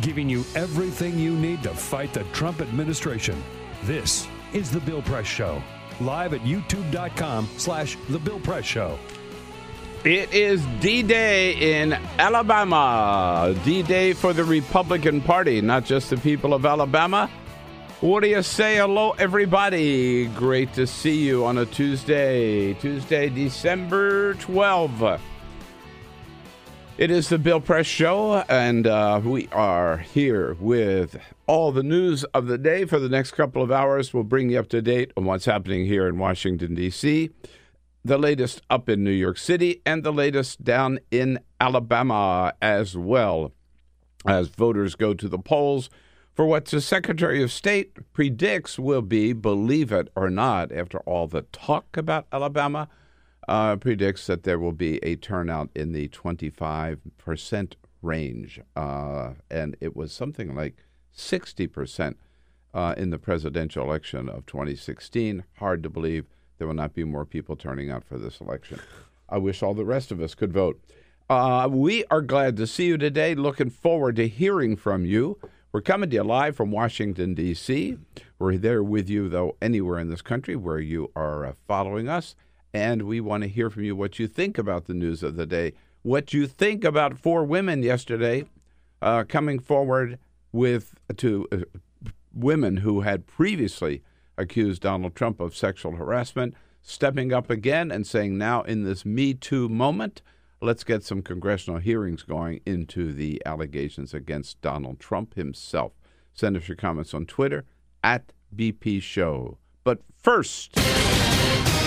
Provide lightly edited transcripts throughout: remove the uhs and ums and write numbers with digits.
Giving you everything you need to fight the Trump administration. This is The Bill Press Show, live at youtube.com/The Bill Press Show. It is D-Day in Alabama, D-Day for the Republican Party, not just the people of Alabama. What do you say? Hello, everybody. Great to see you on a Tuesday, December 12th. It is the Bill Press Show, and we are here with all the news of the day for the next couple of hours. We'll bring you up to date on what's happening here in Washington, D.C., the latest up in New York City, and the latest down in Alabama as well, as voters go to the polls for what the Secretary of State predicts will be, believe it or not, after all the talk about Alabama, predicts that there will be a turnout in the 25% range. And it was something like 60% in the presidential election of 2016. Hard to believe there will not be more people turning out for this election. I wish all the rest of us could vote. We are glad to see you today. Looking forward to hearing from you. We're coming to you live from Washington, D.C. We're there with you, though, anywhere in this country where you are following us. And we want to hear from you what you think about the news of the day, what you think about four women yesterday coming forward to women who had previously accused Donald Trump of sexual harassment, stepping up again and saying now in this Me Too moment, let's get some congressional hearings going into the allegations against Donald Trump himself. Send us your comments on Twitter at BP Show. But first,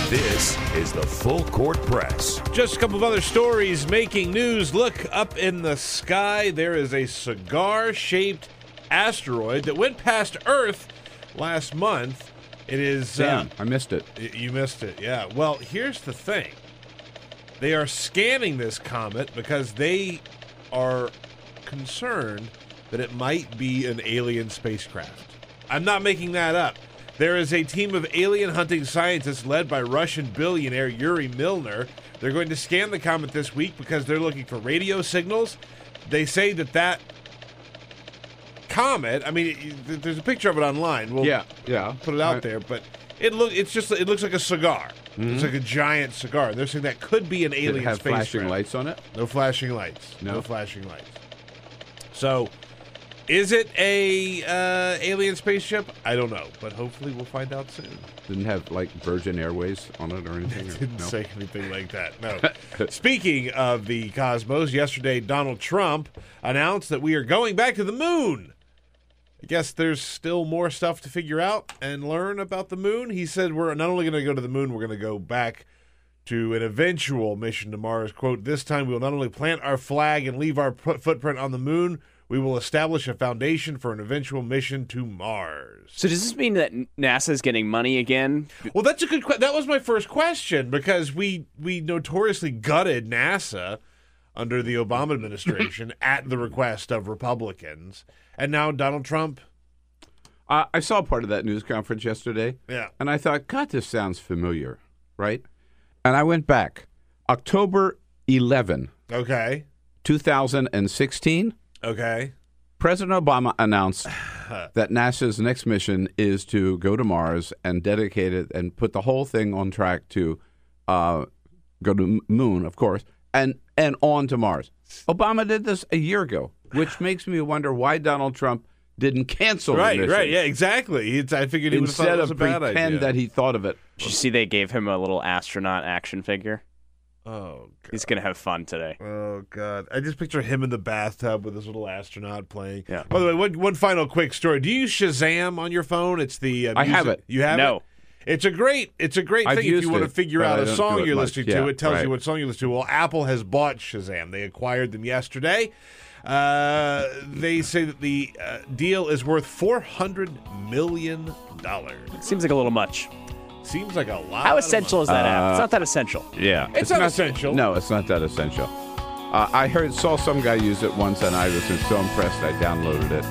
this is the Full Court Press. Just a couple of other stories making news. Look up in the sky. There is a cigar-shaped asteroid that went past Earth last month. It is... Damn, I missed it. You missed it, yeah. Well, here's the thing. They are scanning this comet because they are concerned that it might be an alien spacecraft. I'm not making that up. There is a team of alien-hunting scientists led by Russian billionaire Yuri Milner. They're going to scan the comet this week because they're looking for radio signals. They say that comet, I mean, there's a picture of it online. We'll put it out there, but it looks like a cigar. Mm-hmm. It's like a giant cigar. They're saying that could be an alien spacecraft. Did it have flashing lights on it? No flashing lights. No flashing lights. So, is it a alien spaceship? I don't know, but hopefully we'll find out soon. Didn't have like Virgin Airways on it or anything? Didn't say anything like that. No. Speaking of the cosmos, yesterday Donald Trump announced that we are going back to the moon. I guess there's still more stuff to figure out and learn about the moon. He said we're not only going to go to the moon, we're going to go back to an eventual mission to Mars. Quote, this time we will not only plant our flag and leave our footprint on the moon, we will establish a foundation for an eventual mission to Mars. So does this mean that NASA is getting money again? Well, that's a good question. That was my first question, because we notoriously gutted NASA under the Obama administration at the request of Republicans. And now Donald Trump. I saw part of that news conference yesterday. Yeah. And I thought, God, this sounds familiar, right? And I went back. October 11. Okay. 2016. Okay. President Obama announced that NASA's next mission is to go to Mars and dedicate it and put the whole thing on track to go to moon, of course, and on to Mars. Obama did this a year ago, which makes me wonder why Donald Trump didn't cancel the mission. Right, yeah, exactly. I figured he would have thought it was a bad idea. Instead of pretend that he thought of it. Did you see they gave him a little astronaut action figure? Oh, God. He's going to have fun today. Oh, God. I just picture him in the bathtub with his little astronaut playing. Yeah. By the way, one final quick story. Do you Shazam on your phone? It's the music. I have it. You have it? It's a great thing if you want to figure out a song you're listening to. It tells you what song you're listening to. Well, Apple has bought Shazam. They acquired them yesterday. They say that the deal is worth $400 million. Seems like a little much. Seems like a lot. How essential is that app? It's not that essential. Yeah. It's not essential. No, it's not that essential. I saw some guy use it once, and I was so impressed I downloaded it.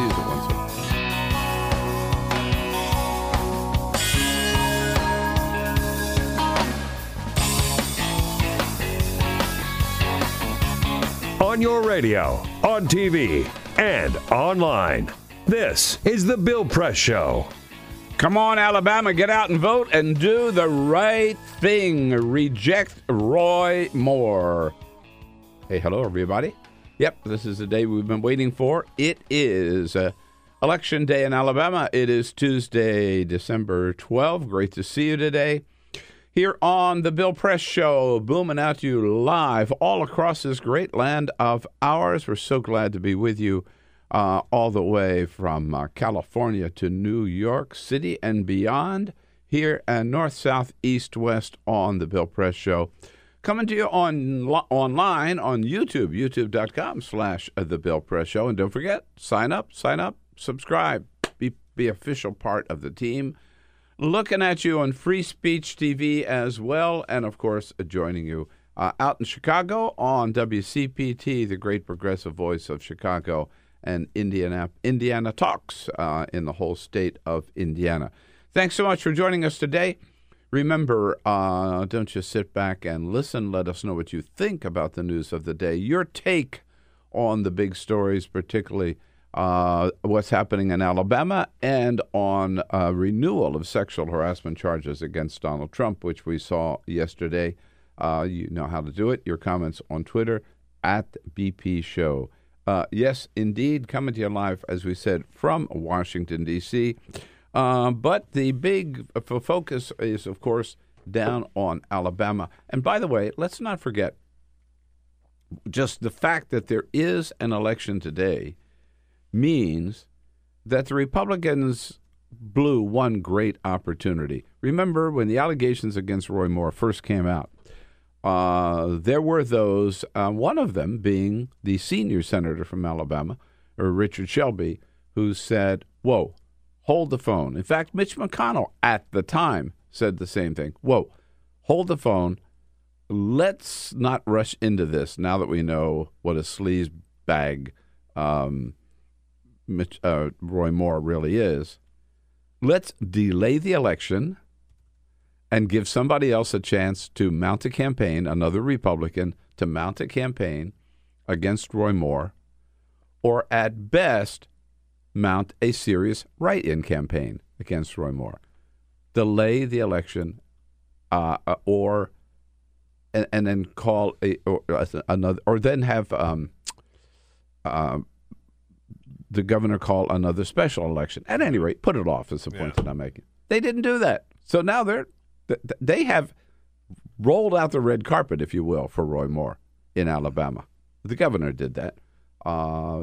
Use it once. On your radio, on TV, and online. This is the Bill Press Show. Come on, Alabama, get out and vote and do the right thing. Reject Roy Moore. Hey, hello, everybody. Yep, this is the day we've been waiting for. It is Election Day in Alabama. It is Tuesday, December 12th. Great to see you today. Here on the Bill Press Show, booming out to you live all across this great land of ours. We're so glad to be with you all the way from California to New York City and beyond. Here and north, south, east, west on the Bill Press Show. Coming to you online on YouTube, youtube.com/the Bill Press Show. And don't forget, sign up, subscribe, be official part of the team. Looking at you on Free Speech TV as well, and, of course, joining you out in Chicago on WCPT, the great progressive voice of Chicago, and Indiana Talks in the whole state of Indiana. Thanks so much for joining us today. Remember, don't just sit back and listen. Let us know what you think about the news of the day, your take on the big stories, particularly what's happening in Alabama and on renewal of sexual harassment charges against Donald Trump, which we saw yesterday. You know how to do it. Your comments on Twitter at BP Show. Yes, indeed, coming to you live, as we said, from Washington, D.C. But the big focus is, of course, down on Alabama. And by the way, let's not forget just the fact that there is an election today means that the Republicans blew one great opportunity. Remember, when the allegations against Roy Moore first came out, there were those, one of them being the senior senator from Alabama, or Richard Shelby, who said, whoa, hold the phone. In fact, Mitch McConnell at the time said the same thing. Whoa, hold the phone. Let's not rush into this now that we know what a sleaze bag Roy Moore really is. Let's delay the election and give somebody else a chance to mount a campaign, another Republican, to mount a campaign against Roy Moore, or at best mount a serious write-in campaign against Roy Moore. Delay the election and then call the governor called another special election. At any rate, put it off is the point that I'm making. They didn't do that. So now they have rolled out the red carpet, if you will, for Roy Moore in Alabama. The governor did that.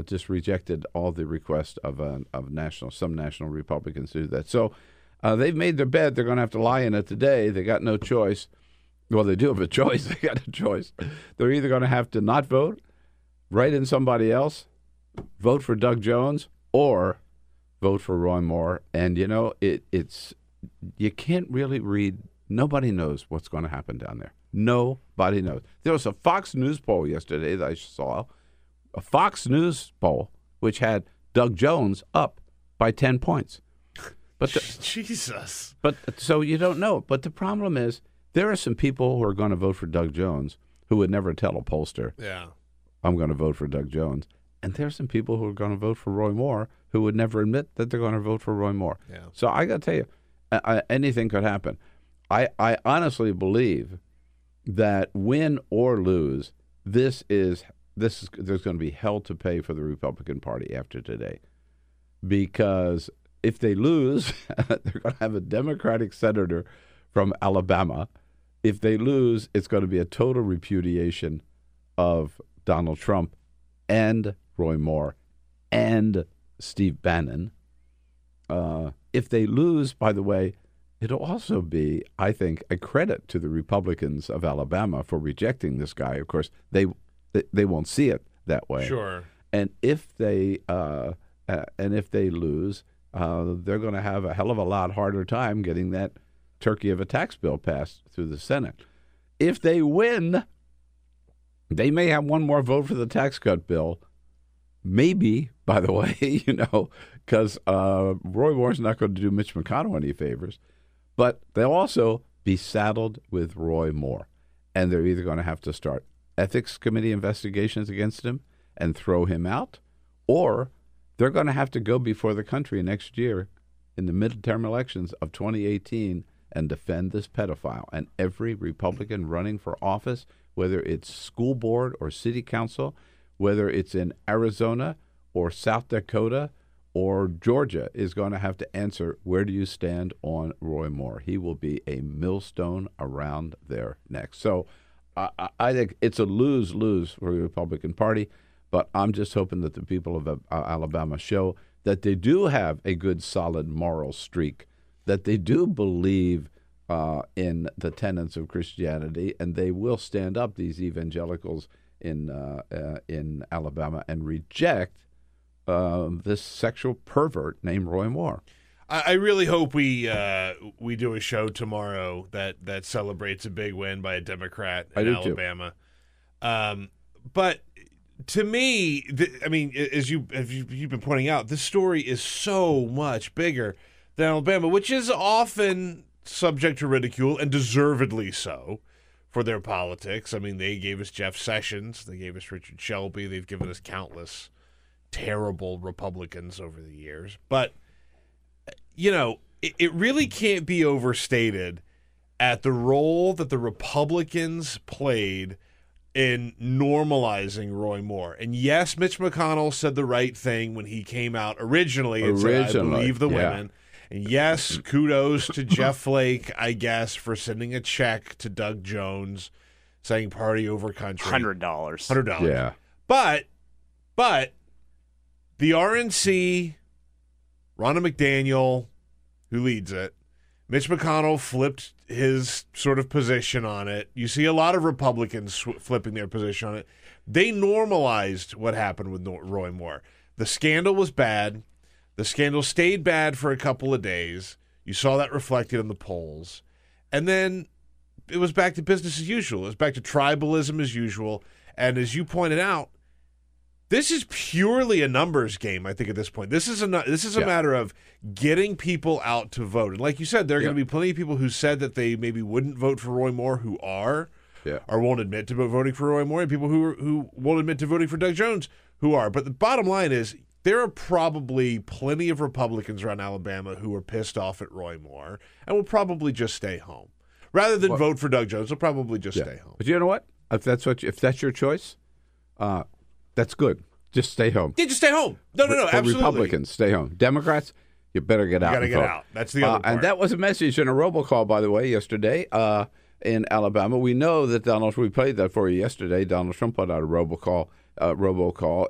Just rejected all the requests of some national Republicans to do that. So they've made their bed. They're going to have to lie in it today. They got no choice. Well, they do have a choice. They got a choice. They're either going to have to not vote, write in somebody else, vote for Doug Jones, or vote for Roy Moore. And, you know, it's you can't really read. Nobody knows what's going to happen down there. Nobody knows. There was a Fox News poll yesterday that I saw, a Fox News poll, which had Doug Jones up by 10 points. But Jesus. But so you don't know. But the problem is there are some people who are going to vote for Doug Jones who would never tell a pollster, I'm going to vote for Doug Jones. And there are some people who are going to vote for Roy Moore who would never admit that they're going to vote for Roy Moore. Yeah. So I got to tell you, anything could happen. I honestly believe that win or lose, there's going to be hell to pay for the Republican Party after today. Because if they lose, they're going to have a Democratic senator from Alabama. If they lose, it's going to be a total repudiation of Donald Trump and Roy Moore and Steve Bannon. If they lose, by the way, it'll also be, I think, a credit to the Republicans of Alabama for rejecting this guy. Of course, they won't see it that way. Sure. And if they lose, they're going to have a hell of a lot harder time getting that turkey of a tax bill passed through the Senate. If they win, they may have one more vote for the tax cut bill. Maybe, by the way, because Roy Moore's not going to do Mitch McConnell any favors. But they'll also be saddled with Roy Moore. And they're either going to have to start ethics committee investigations against him and throw him out, or they're going to have to go before the country next year in the midterm elections of 2018 and defend this pedophile. And every Republican running for office, whether it's school board or city council, whether it's in Arizona or South Dakota or Georgia, is going to have to answer, where do you stand on Roy Moore? He will be a millstone around their neck. So I think it's a lose-lose for the Republican Party. But I'm just hoping that the people of Alabama show that they do have a good, solid moral streak, that they do believe in the tenets of Christianity, and they will stand up, these evangelicals in Alabama, and reject this sexual pervert named Roy Moore. I really hope we do a show tomorrow that celebrates a big win by a Democrat in Alabama. But to me, as you've been pointing out, this story is so much bigger than Alabama, which is often subject to ridicule, and deservedly so, for their politics. I mean, they gave us Jeff Sessions. They gave us Richard Shelby. They've given us countless terrible Republicans over the years. But, it really can't be overstated at the role that the Republicans played in normalizing Roy Moore. And yes, Mitch McConnell said the right thing when he came out originally and said, I believe the women. And yes, kudos to Jeff Flake, I guess, for sending a check to Doug Jones saying party over country. $100. $100. Yeah. But the RNC, Ronna McDaniel, who leads it, Mitch McConnell flipped his sort of position on it. You see a lot of Republicans flipping their position on it. They normalized what happened with Roy Moore. The scandal was bad. The scandal stayed bad for a couple of days. You saw that reflected in the polls. And then it was back to business as usual. It was back to tribalism as usual. And as you pointed out, this is purely a numbers game, I think, at this point. This is a matter of getting people out to vote. And like you said, there are going to be plenty of people who said that they maybe wouldn't vote for Roy Moore who are, or won't admit to voting for Roy Moore, and people who won't admit to voting for Doug Jones who are. But the bottom line is, there are probably plenty of Republicans around Alabama who are pissed off at Roy Moore and will probably just stay home. Rather than vote for Doug Jones, they'll probably just stay home. But you know what? If that's your choice, that's good. Just stay home. Yeah, just stay home. No, absolutely. Republicans, stay home. Democrats, you better get out. You got to get out. That's the other part. And that was a message in a robocall, by the way, yesterday in Alabama. We know that we played that for you yesterday. Donald Trump put out a robocall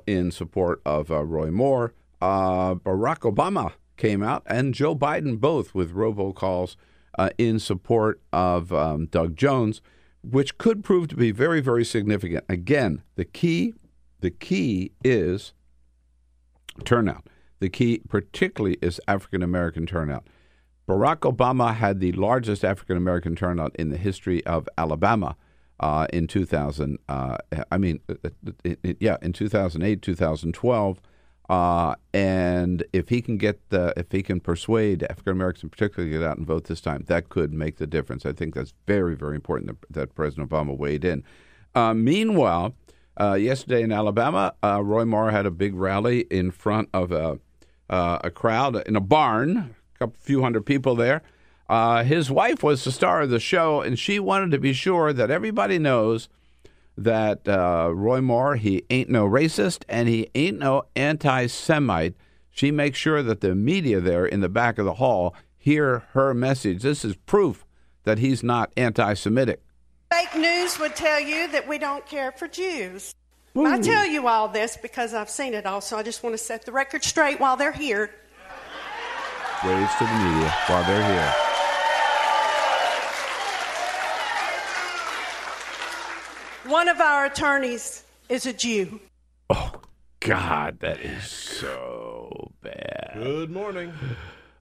in support of Roy Moore. Barack Obama came out, and Joe Biden both with robocalls in support of Doug Jones, which could prove to be very, very significant. Again, the key is turnout. The key particularly is African-American turnout. Barack Obama had the largest African-American turnout in the history of Alabama in 2008, 2012. And if he can persuade African-Americans particularly to get out and vote this time, that could make the difference. I think that's very, very important that President Obama weighed in. Meanwhile, Yesterday in Alabama, Roy Moore had a big rally in front of a crowd in a barn, a few hundred people there. His wife was the star of the show, and she wanted to be sure that everybody knows that Roy Moore, he ain't no racist and he ain't no anti-Semite. She makes sure that the media there in the back of the hall hear her message. This is proof that he's not anti-Semitic. Fake news would tell you that we don't care for Jews. Ooh. I tell you all this because I've seen it all, so I just want to set the record straight while they're here. Waves to the media while they're here. One of our attorneys is a Jew. Oh, God, that is so bad. Good morning.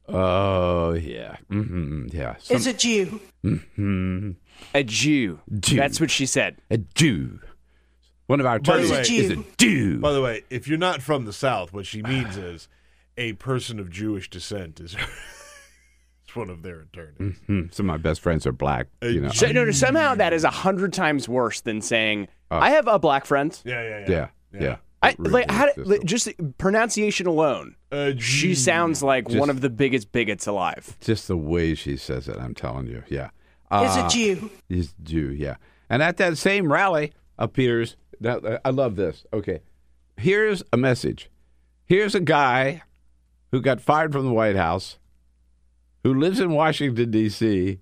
Oh, yeah. Mm-hmm, yeah. Is a Jew. Mm-hmm. A Jew. Jew. That's what she said. A Jew. One of our attorneys is a Jew. By the way, if you're not from the South, what she means is a person of Jewish descent is one of their attorneys. Mm-hmm. Some of my best friends are black. You know. No, somehow that is 100 times worse than saying, I have a black friend. Yeah. Just pronunciation alone, she sounds like one of the biggest bigots alive. Just the way she says it, I'm telling you, yeah. Is a Jew. Is Jew, yeah. And at that same rally appears, I love this, okay, here's a message. Here's a guy who got fired from the White House, who lives in Washington, D.C.,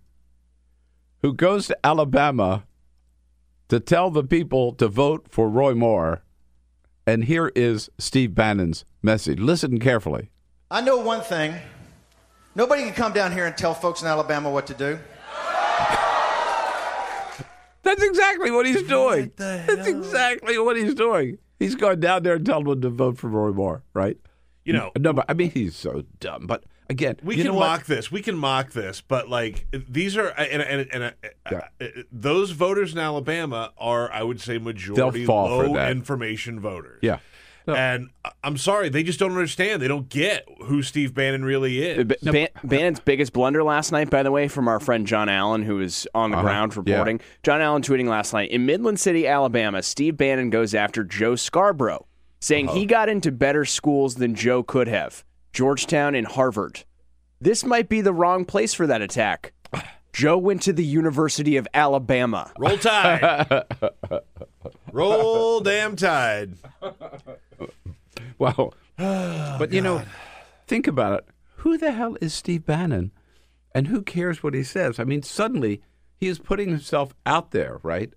who goes to Alabama to tell the people to vote for Roy Moore. And here is Steve Bannon's message. Listen carefully. I know one thing. Nobody can come down here and tell folks in Alabama what to do. That's exactly what he's doing. That's exactly what he's doing. He's going down there and telling them to vote for Roy Moore, right? You know. No, but I mean, he's so dumb. But again, we can mock this. But like, these are those voters in Alabama are, I would say, majority low information voters. Yeah. No. And I'm sorry, they just don't understand. They don't get who Steve Bannon really is. Bannon's biggest blunder last night, by the way, from our friend John Allen, who is on the ground reporting. Yeah. John Allen tweeting last night, in Midland City, Alabama, Steve Bannon goes after Joe Scarborough, saying he got into better schools than Joe could have, Georgetown and Harvard. This might be the wrong place for that attack. Joe went to the University of Alabama. Roll Tide. Roll damn Tide. Wow. But, you know, think about it. Who the hell is Steve Bannon? And who cares what he says? I mean, suddenly he is putting himself out there, right,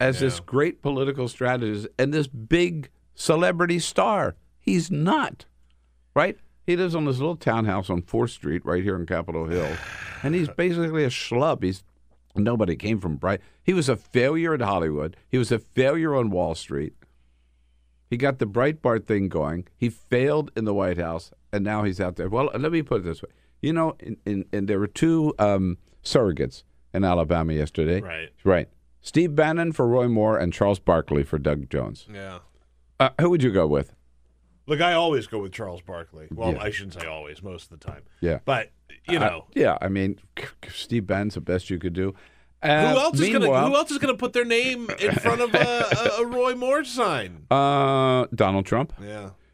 as this great political strategist and this big celebrity star. He's not, right? He lives on this little townhouse on 4th Street right here in Capitol Hill, and he's basically a schlub. Nobody came from Bright. He was a failure at Hollywood. He was a failure on Wall Street. He got the Breitbart thing going. He failed in the White House, and now he's out there. Well, let me put it this way. You know, and there were two surrogates in Alabama yesterday. Right. Steve Bannon for Roy Moore and Charles Barkley for Doug Jones. Yeah. Who would you go with? Look, I always go with Charles Barkley. Well, I shouldn't say always, most of the time. Yeah. But, you know. I mean, Steve Bannon's the best you could do. Who else is going to put their name in front of a Roy Moore sign? Donald Trump.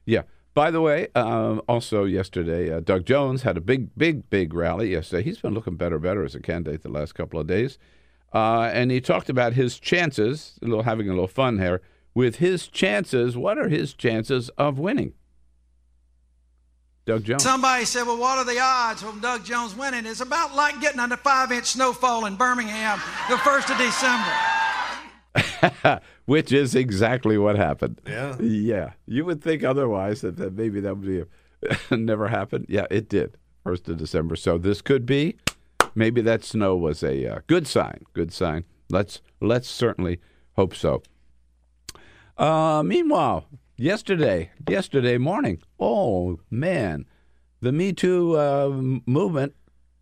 Yeah. By the way, also yesterday, Doug Jones had a big, big, big rally yesterday. He's been looking better as a candidate the last couple of days. And he talked about his chances, having a little fun here, with his chances. What are his chances of winning? Doug Jones. Somebody said, well, what are the odds of Doug Jones winning? It's about like getting under 5-inch snowfall in Birmingham the 1st of December. Which is exactly what happened. Yeah. You would think otherwise that maybe that would be never happened. Yeah, it did, 1st of December. So this could be, maybe that snow was a good sign. Good sign. Let's certainly hope so. Meanwhile, yesterday morning, oh, man, the Me Too movement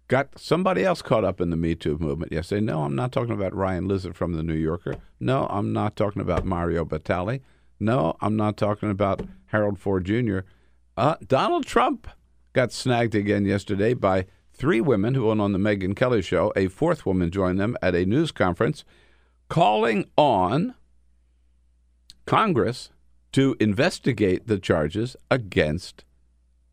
got somebody else caught up in the Me Too movement yesterday. No, I'm not talking about Ryan Lizard from The New Yorker. No, I'm not talking about Mario Batali. No, I'm not talking about Harold Ford Jr. Donald Trump got snagged again yesterday by three women who went on the Megyn Kelly show. A fourth woman joined them at a news conference calling on Congress to investigate the charges against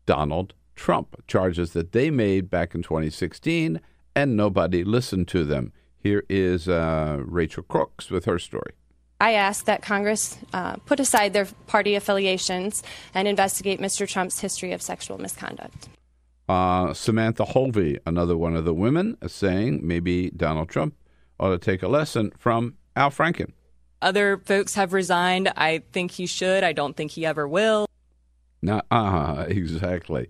Donald Trump, charges that they made back in 2016, and nobody listened to them. Here is Rachel Crooks with her story. I ask that Congress put aside their party affiliations and investigate Mr. Trump's history of sexual misconduct. Samantha Holvey, another one of the women, saying maybe Donald Trump ought to take a lesson from Al Franken. Other folks have resigned. I think he should. I don't think he ever will. Exactly.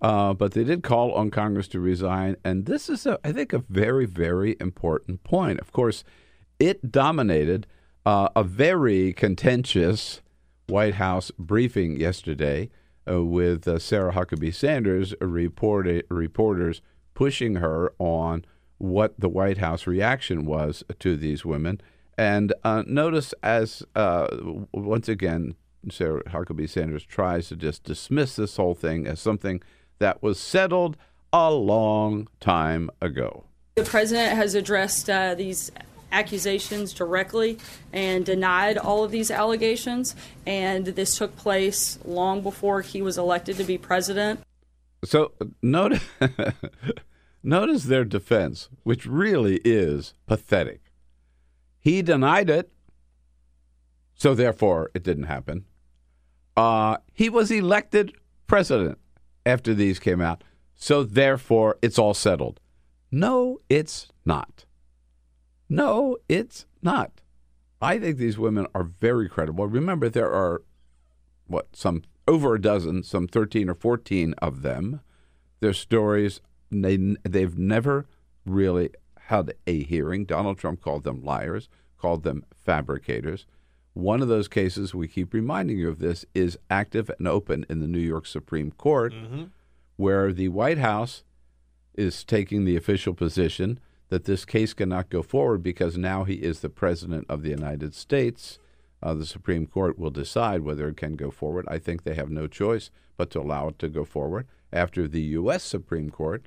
But they did call on Congress to resign. And this is, I think, a very, very important point. Of course, it dominated a very contentious White House briefing yesterday with Sarah Huckabee Sanders, reporters pushing her on what the White House reaction was to these women. And notice as, once again, Sarah Huckabee Sanders tries to just dismiss this whole thing as something that was settled a long time ago. The president has addressed these accusations directly and denied all of these allegations, and this took place long before he was elected to be president. So notice their defense, which really is pathetic. He denied it, so therefore it didn't happen. He was elected president after these came out, so therefore it's all settled. No, it's not. No, it's not. I think these women are very credible. Remember, there are, some over a dozen, some 13 or 14 of them. Their stories, they've never really had a hearing. Donald Trump called them liars, called them fabricators. One of those cases, we keep reminding you of this, is active and open in the New York Supreme Court, where the White House is taking the official position that this case cannot go forward because now he is the president of the United States. The Supreme Court will decide whether it can go forward. I think they have no choice but to allow it to go forward after the U.S. Supreme Court,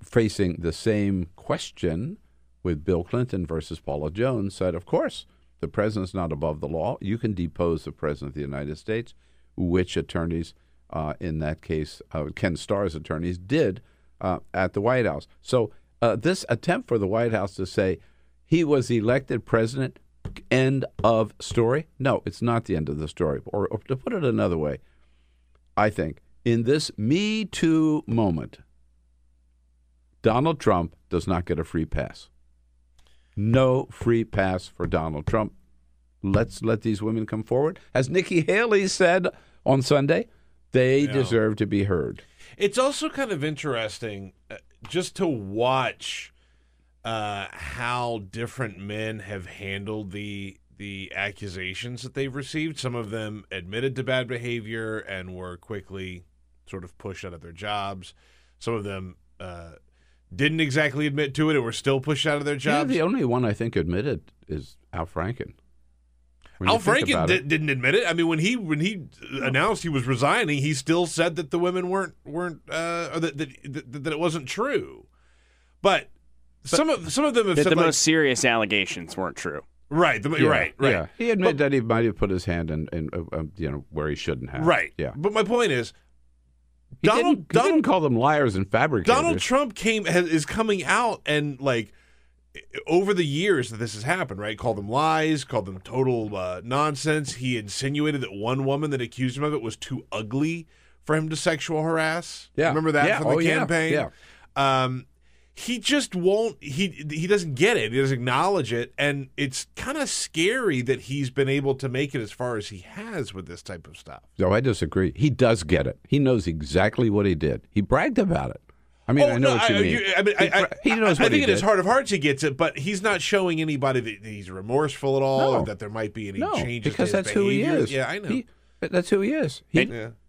facing the same question with Bill Clinton versus Paula Jones, said, of course, the president's not above the law. You can depose the president of the United States, which attorneys in that case, Ken Starr's attorneys, did at the White House. So this attempt for the White House to say he was elected president, end of story. No, it's not the end of the story. Or to put it another way, I think in this Me Too moment, Donald Trump does not get a free pass. No free pass for Donald Trump. Let's let these women come forward. As Nikki Haley said on Sunday, they deserve to be heard. It's also kind of interesting just to watch how different men have handled the accusations that they've received. Some of them admitted to bad behavior and were quickly sort of pushed out of their jobs. Some of them didn't exactly admit to it and were still pushed out of their jobs. The only one I think admitted is Al Franken. Al Franken didn't admit it. I mean, when he announced he was resigning, he still said that the women weren't, or that it wasn't true. But some of them have said the most serious allegations weren't true. Right. Right. Yeah. He admitted that he might have put his hand in where he shouldn't have. Right. Yeah. But my point is, Donald didn't call them liars and fabricators. Donald Trump is coming out and like. Over the years that this has happened, right? Called them lies, called them total nonsense. He insinuated that one woman that accused him of it was too ugly for him to sexual harass. Yeah. Remember that from the campaign? Yeah. He just won't, he doesn't get it. He doesn't acknowledge it. And it's kind of scary that he's been able to make it as far as he has with this type of stuff. No, I disagree. He does get it. He knows exactly what he did. He bragged about it. I mean, I know what you mean. I think in his heart of hearts he gets it, but he's not showing anybody that he's remorseful at all or that there might be any changes because to his behavior. Who he is. Yeah, I know. That's who he is.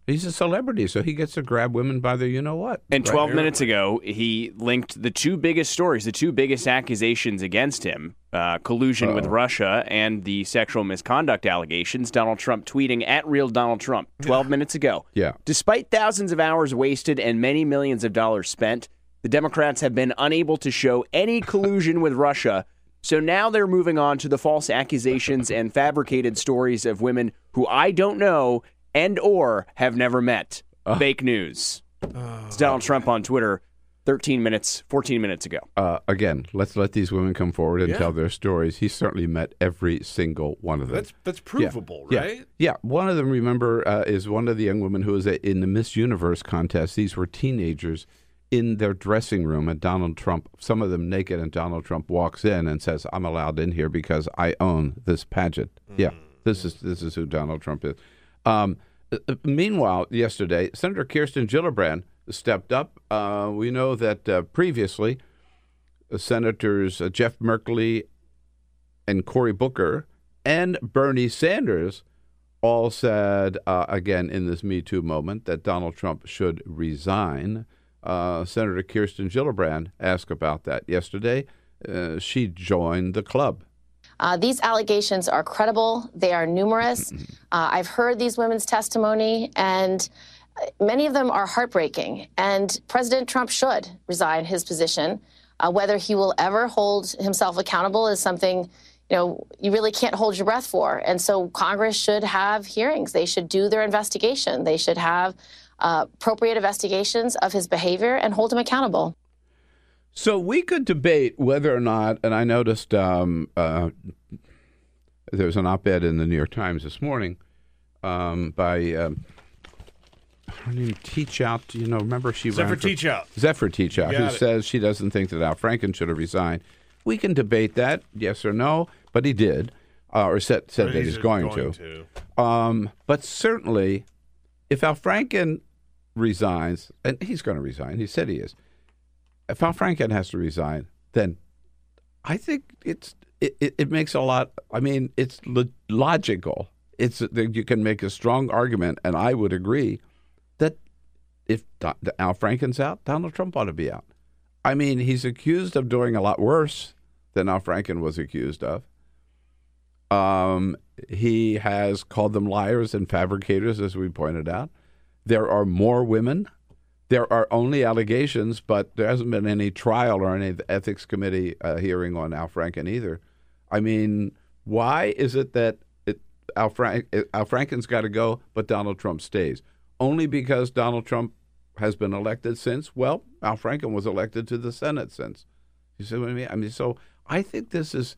He's a celebrity, so he gets to grab women by their you-know-what. And 12 minutes ago, he linked the two biggest stories, the two biggest accusations against him, collusion with Russia and the sexual misconduct allegations, Donald Trump tweeting at Real Donald Trump 12 minutes ago. Yeah. Despite thousands of hours wasted and many millions of dollars spent, the Democrats have been unable to show any collusion with Russia So now they're moving on to the false accusations and fabricated stories of women who I don't know and or have never met. Fake news. It's Donald Trump on Twitter 14 minutes ago. Again, let's let these women come forward and tell their stories. He certainly met every single one of them. That's provable, right? Yeah. One of them, remember, is one of the young women who was in the Miss Universe contest. These were teenagers in their dressing room, and Donald Trump, some of them naked, and Donald Trump walks in and says, "I'm allowed in here because I own this pageant." Yeah, this is who Donald Trump is. Meanwhile, yesterday, Senator Kirsten Gillibrand stepped up. We know that previously, Senators Jeff Merkley and Cory Booker and Bernie Sanders all said, again in this Me Too moment, that Donald Trump should resign. Senator Kirsten Gillibrand asked about that yesterday. She joined the club. These allegations are credible. They are numerous. I've heard these women's testimony, and many of them are heartbreaking. And President Trump should resign his position. Whether he will ever hold himself accountable is something, you really can't hold your breath for. And so Congress should have hearings. They should do their investigation. They should have appropriate investigations of his behavior and hold him accountable. So we could debate whether or not, and I noticed there was an op-ed in the New York Times this morning by Teachout. Remember she ran for Teachout. Zephyr Teachout, who says she doesn't think that Al Franken should have resigned. We can debate that, yes or no, but he did, or said that he's going to. But certainly, if Al Franken resigns, and he's going to resign, he said he is. If Al Franken has to resign, then I think it makes a lot. I mean, it's logical. It's you can make a strong argument, and I would agree that if Al Franken's out, Donald Trump ought to be out. I mean, he's accused of doing a lot worse than Al Franken was accused of. He has called them liars and fabricators, as we pointed out. There are more women. There are only allegations, but there hasn't been any trial or any ethics committee hearing on Al Franken either. I mean, why is it that Al Franken's got to go, but Donald Trump stays? Only because Donald Trump has been elected since? Well, Al Franken was elected to the Senate since. You see what I mean? I mean, so I think this is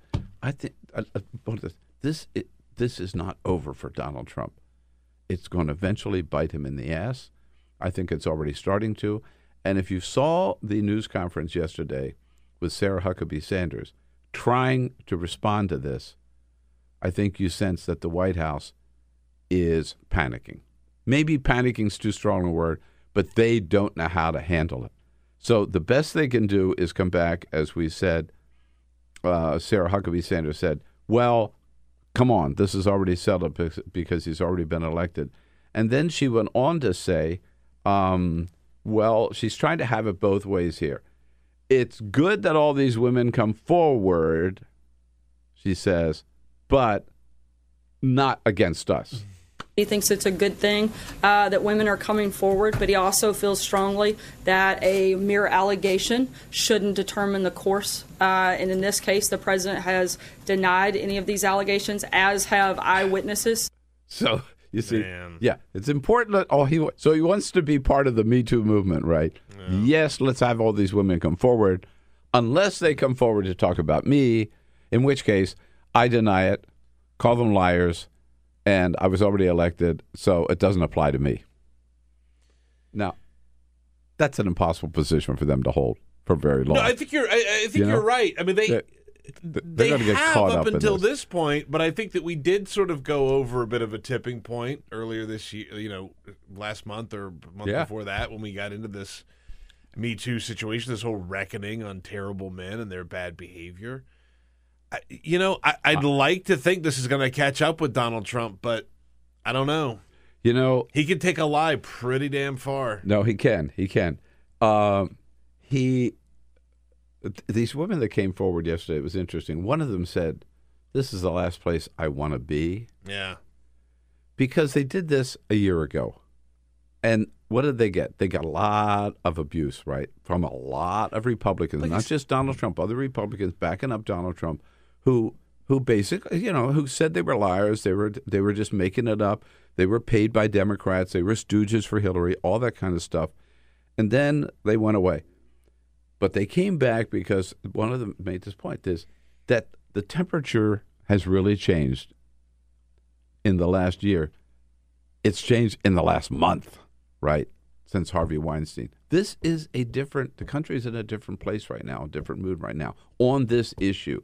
not over for Donald Trump. It's going to eventually bite him in the ass. I think it's already starting to. And if you saw the news conference yesterday with Sarah Huckabee Sanders trying to respond to this, I think you sense that the White House is panicking. Maybe panicking is too strong a word, but they don't know how to handle it. So the best they can do is come back, as we said, Sarah Huckabee Sanders said, well, come on, this is already settled because he's already been elected. And then she went on to say, well, she's trying to have it both ways here. It's good that all these women come forward, she says, but not against us. He thinks it's a good thing that women are coming forward, but he also feels strongly that a mere allegation shouldn't determine the course. And in this case, the president has denied any of these allegations, as have eyewitnesses. So you see, it's important that he wants to be part of the Me Too movement, right? Yeah. Yes, let's have all these women come forward, unless they come forward to talk about me, in which case I deny it, call them liars, and I was already elected, so it doesn't apply to me. Now, that's an impossible position for them to hold for very long. No, I think you're right. I mean, They have get caught up until this point, but I think that we did sort of go over a bit of a tipping point earlier this year, last month or month before that, when we got into this Me Too situation, this whole reckoning on terrible men and their bad behavior. I'd like to think this is going to catch up with Donald Trump, but I don't know. He could take a lie pretty damn far. No, he can. He can. These women that came forward yesterday, it was interesting. One of them said, this is the last place I want to be. Yeah. Because they did this a year ago. And what did they get? They got a lot of abuse, right, from a lot of Republicans, not just Donald Trump, other Republicans backing up Donald Trump, who basically, you know, who said they were liars. They were just making it up. They were paid by Democrats. They were stooges for Hillary, all that kind of stuff. And then they went away. But they came back because one of them made this point is that the temperature has really changed in the last year. It's changed in the last month, right, since Harvey Weinstein. This is a different, the country's in a different place right now, a different mood right now on this issue.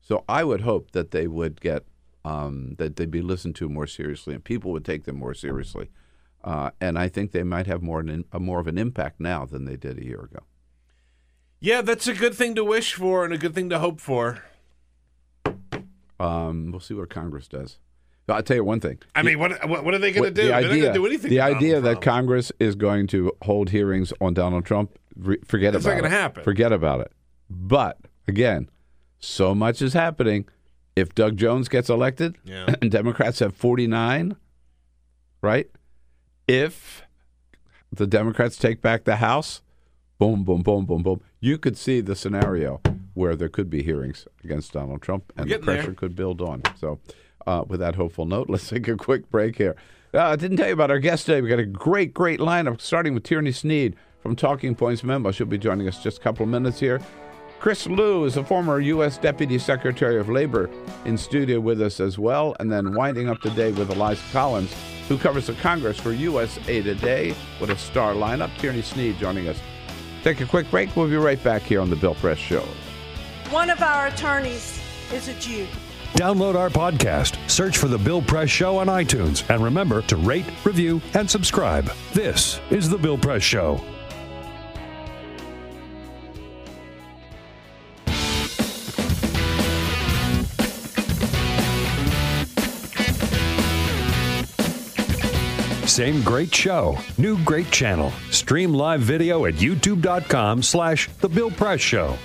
So I would hope that they would get, that they'd be listened to more seriously and people would take them more seriously. And I think they might have more of an impact now than they did a year ago. Yeah, that's a good thing to wish for and a good thing to hope for. We'll see what Congress does. I'll tell you one thing. I mean, what are they going to do? They're not going to do anything. The idea that Congress is going to hold hearings on Donald Trump, forget about it. It's not going to happen. Forget about it. But, again, so much is happening. If Doug Jones gets elected, and Democrats have 49, right? If the Democrats take back the House, boom, boom, boom, boom, boom. You could see the scenario where there could be hearings against Donald Trump and the pressure could build on. So with that hopeful note, let's take a quick break here. I didn't tell you about our guest today. We've got a great, great lineup, starting with Tierney Sneed from Talking Points Memo. She'll be joining us in just a couple of minutes here. Chris Liu is a former U.S. Deputy Secretary of Labor in studio with us as well. And then winding up the day with Eliza Collins, who covers the Congress for USA Today. What a star lineup. Tierney Sneed joining us. Take a quick break. We'll be right back here on The Bill Press Show. One of our attorneys is a Jew. Download our podcast. Search for The Bill Press Show on iTunes. And remember to rate, review, and subscribe. This is The Bill Press Show. Same great show, new great channel. Stream live video at youtube.com/The Bill Press Show.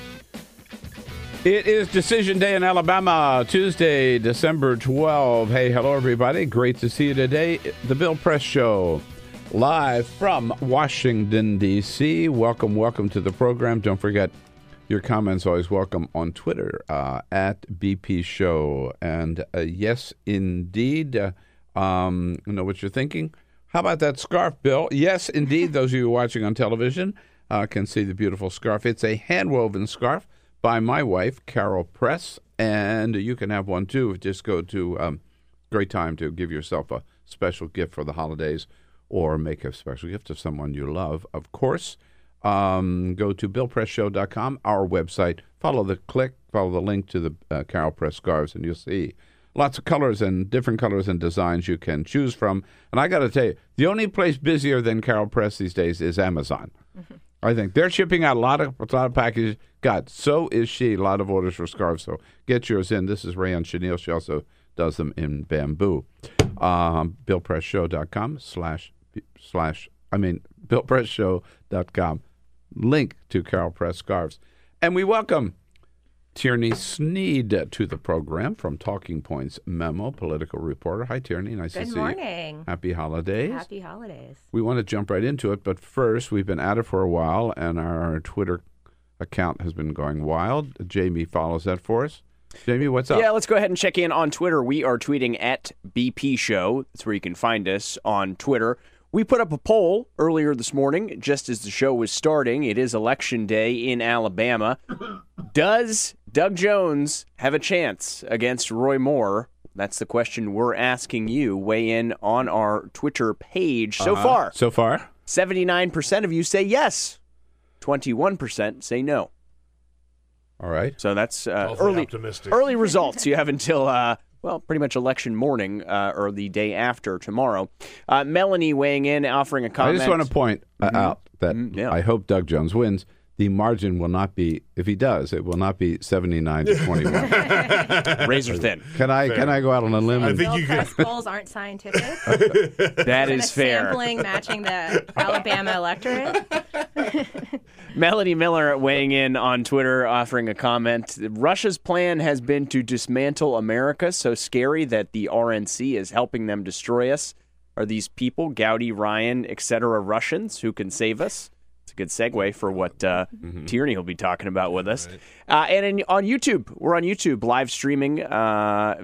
It is Decision Day in Alabama, Tuesday, December 12. Hey, hello, everybody. Great to see you today. The Bill Press Show, live from Washington, D.C. Welcome, welcome to the program. Don't forget, your comments always welcome on Twitter, at BP Show. And yes, indeed, I know what you're thinking. How about that scarf, Bill? Yes, indeed. Those of you watching on television can see the beautiful scarf. It's a hand-woven scarf by my wife, Carol Press, and you can have one, too. Just go to great time to give yourself a special gift for the holidays or make a special gift to someone you love, of course. Go to BillPressShow.com, our website. Follow the link to the Carol Press scarves, and you'll see lots of colors and different colors and designs you can choose from. And I got to tell you, the only place busier than Carol Press these days is Amazon. Mm-hmm. I think they're shipping out a lot of packages. God, so is she. A lot of orders for scarves. So get yours in. This is Rayon Chenille. She also does them in bamboo. BillPressShow.com BillPressShow.com. Link to Carol Press scarves. And we welcome Tierney Sneed to the program from Talking Points Memo, political reporter. Hi, Tierney. Nice to see you. Good morning. Happy holidays. Happy holidays. We want to jump right into it, but first, we've been at it for a while, and our Twitter account has been going wild. Jamie follows that for us. Jamie, what's up? Yeah, let's go ahead and check in on Twitter. We are tweeting at BP Show. That's where you can find us on Twitter. We put up a poll earlier this morning, just as the show was starting. It is Election Day in Alabama. Does Doug Jones have a chance against Roy Moore? That's the question we're asking you. Weigh in on our Twitter page. So far, 79% of you say yes. 21% say no. All right. So that's early results. You have until pretty much election morning or the day after tomorrow. Melanie weighing in, offering a comment. I just want to point out that I hope Doug Jones wins. The margin will not be, if he does, it will not be 79 to 21. Razor thin. Can I go out on a limb? I think you can. Polls aren't scientific. That is fair. Sampling matching the Alabama electorate. Melody Miller weighing in on Twitter, offering a comment. Russia's plan has been to dismantle America. So scary that the RNC is helping them destroy us. Are these people, Gowdy, Ryan, etc., Russians who can save us? It's a good segue for what Tierney will be talking about with us. Right. And on YouTube, we're on YouTube live streaming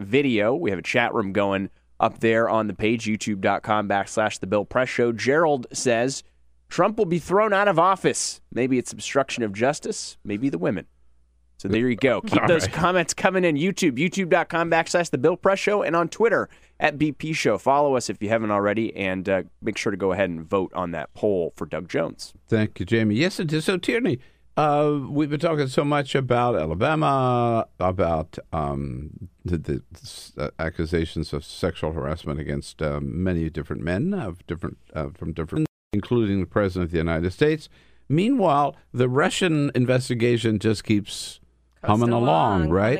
video. We have a chat room going up there on the page, youtube.com/The Bill Press Show. Gerald says, Trump will be thrown out of office. Maybe it's obstruction of justice. Maybe the women. So there you go. Keep all those comments coming in. YouTube, youtube.com/The Bill Press Show. And on Twitter, @BP Show. Follow us if you haven't already, and make sure to go ahead and vote on that poll for Doug Jones. Thank you, Jamie. Yes, it is. So, Tierney, we've been talking so much about Alabama, about the accusations of sexual harassment against many different men of different, including the President of the United States. Meanwhile, the Russian investigation just keeps humming along, right,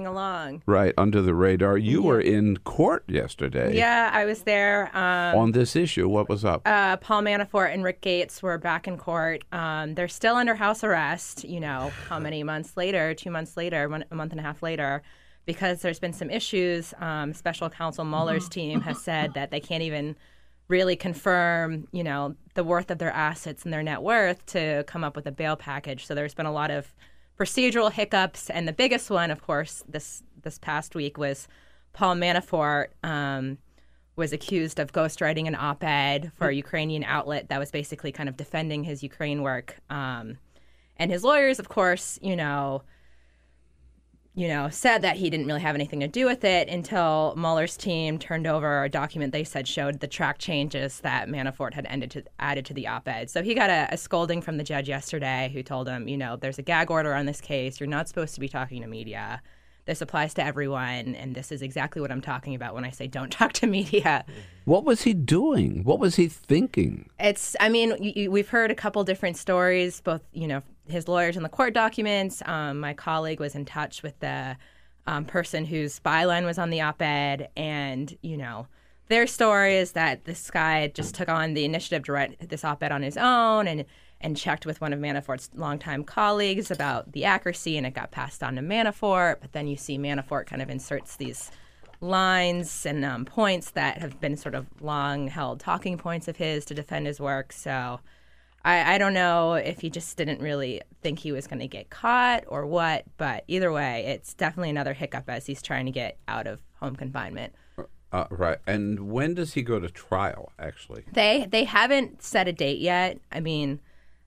under the radar. You were in court yesterday. Yeah, I was there on this issue. What was up? Paul Manafort and Rick Gates were back in court. They're still under house arrest. You know, how many months later? 2 months later? A month and a half later? Because there's been some issues. Special Counsel Mueller's team has said that they can't even really confirm, you know, the worth of their assets and their net worth to come up with a bail package. So there's been a lot of procedural hiccups, and the biggest one, of course, this past week was Paul Manafort was accused of ghostwriting an op-ed for a Ukrainian outlet that was basically kind of defending his Ukraine work. And his lawyers, of course, you know, said that he didn't really have anything to do with it until Mueller's team turned over a document they said showed the track changes that Manafort had added to the op-ed. So he got a scolding from the judge yesterday who told him, you know, there's a gag order on this case. You're not supposed to be talking to media. This applies to everyone, and this is exactly what I'm talking about when I say don't talk to media. What was he doing? What was he thinking? We've heard a couple different stories, both, you know, his lawyers and the court documents. My colleague was in touch with the person whose byline was on the op-ed, and, you know, their story is that this guy just took on the initiative to write this op-ed on his own and checked with one of Manafort's longtime colleagues about the accuracy, and it got passed on to Manafort. But then you see Manafort kind of inserts these lines and points that have been sort of long-held talking points of his to defend his work, so I don't know if he just didn't really think he was going to get caught or what, but either way, it's definitely another hiccup as he's trying to get out of home confinement. Right. And when does he go to trial, actually? They haven't set a date yet. I mean,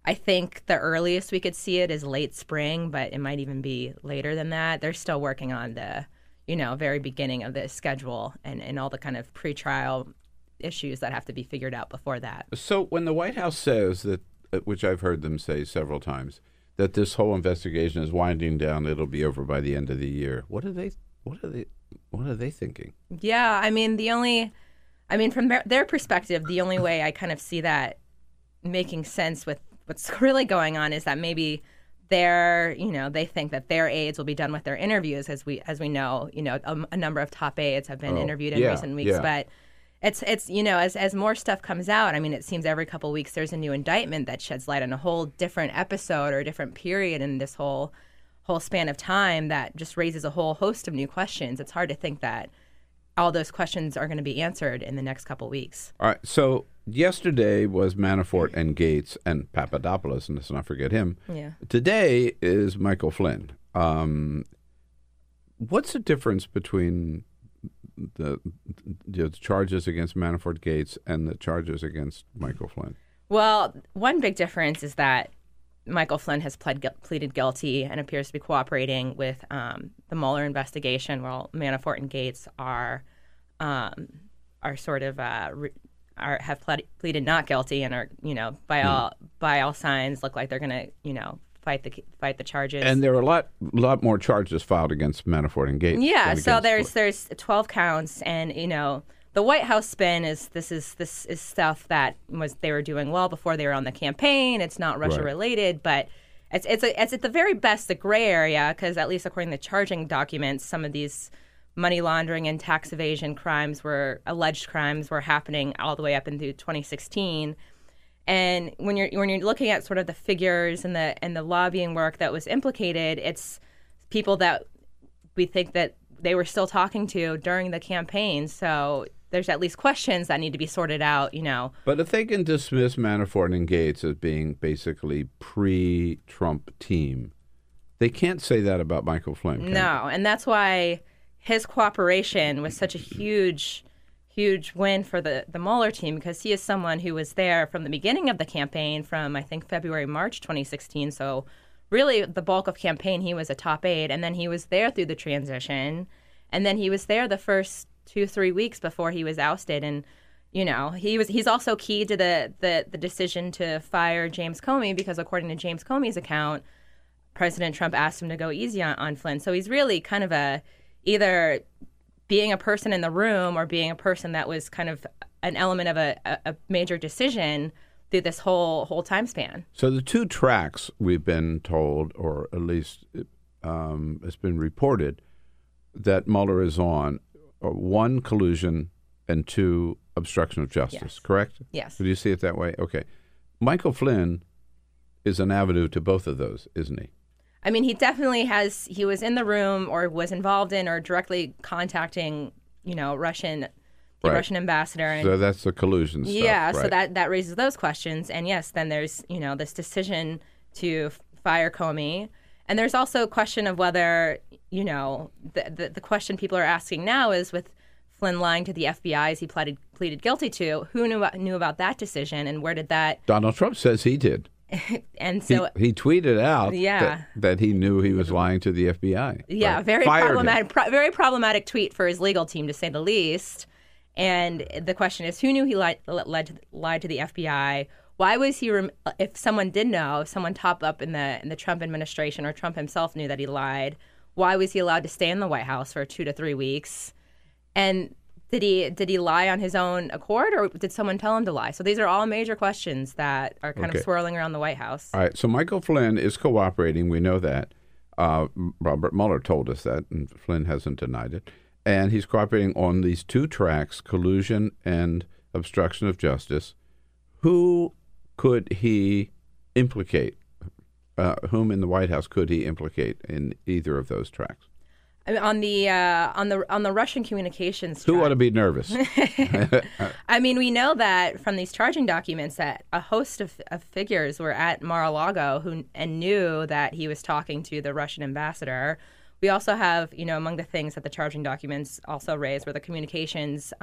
I think the earliest we could see it is late spring, but it might even be later than that. They're still working on the, you know, very beginning of the schedule and all the kind of pretrial issues that have to be figured out before that. So when the White House says that, which I've heard them say several times, that this whole investigation is winding down, it'll be over by the end of the year. What are they thinking? Yeah, I mean, from their perspective, the only way I kind of see that making sense with what's really going on is that maybe they think that their aides will be done with their interviews, as we know, you know, a number of top aides have been interviewed in recent weeks, but It's you know, as more stuff comes out, I mean, it seems every couple of weeks there's a new indictment that sheds light on a whole different episode or a different period in this whole span of time that just raises a whole host of new questions. It's hard to think that all those questions are going to be answered in the next couple of weeks. All right. So yesterday was Manafort and Gates and Papadopoulos, and let's not forget him. Yeah. Today is Michael Flynn. What's the difference between the charges against Manafort Gates and the charges against Michael Flynn? Well, one big difference is that Michael Flynn has pleaded guilty and appears to be cooperating with the Mueller investigation, while Manafort and Gates have pleaded not guilty and are, you know, by all signs look like they're going to, you know, fight the charges. And there are a lot more charges filed against Manafort and Gates. Yeah, so there's 12 counts, and, you know, the White House spin is this is stuff that they were doing well before they were on the campaign. It's not Russia related, but it's at the very best the gray area, because at least according to the charging documents, some of these money laundering and tax evasion alleged crimes were happening all the way up into 2016. And when you're looking at sort of the figures and the lobbying work that was implicated, it's people that we think that they were still talking to during the campaign. So there's at least questions that need to be sorted out, you know. But if they can dismiss Manafort and Gates as being basically pre-Trump team, they can't say that about Michael Flynn. No, and that's why his cooperation was such a huge, huge win for the Mueller team, because he is someone who was there from the beginning of the campaign, from I think February, March 2016. So really the bulk of campaign, he was a top aide, and then he was there through the transition, and then he was there the first 2-3 weeks before he was ousted. And, you know, he's also key to the decision to fire James Comey, because according to James Comey's account, President Trump asked him to go easy on Flynn. So he's really kind of either being a person in the room or being a person that was kind of an element of a major decision through this whole time span. So the two tracks, we've been told, or at least it's been reported, that Mueller is on, one, collusion, and two, obstruction of justice, yes. Correct? Yes. Do you see it that way? Okay. Michael Flynn is an avenue to both of those, isn't he? I mean, he definitely has, he was in the room or was involved in or directly contacting, you know, Russian ambassador. And, so that's the collusion stuff. Yeah, right. So that raises those questions. And yes, then there's, you know, this decision to fire Comey. And there's also a question of whether, you know, the question people are asking now is, with Flynn lying to the FBI as he pleaded guilty to, who knew about that decision, and where did that... Donald Trump says he did. And so... He tweeted out that he knew he was lying to the FBI. Yeah, right? Very problematic tweet for his legal team, to say the least. And the question is, who knew he lied to the FBI? Why was he, if someone did know, if someone top up in the Trump administration or Trump himself knew that he lied, why was he allowed to stay in the White House for 2 to 3 weeks? And did he lie on his own accord, or did someone tell him to lie? So these are all major questions that are kind of swirling around the White House. All right, so Michael Flynn is cooperating. We know that. Robert Mueller told us that, and Flynn hasn't denied it. And he's cooperating on these two tracks, collusion and obstruction of justice. Who could he implicate? Whom in the White House could he implicate in either of those tracks? I mean, on the Russian communications track. Who ought to be nervous? I mean, we know that from these charging documents that a host of figures were at Mar-a-Lago and knew that he was talking to the Russian ambassador. We also have, you know, among the things that the charging documents also raised were the communications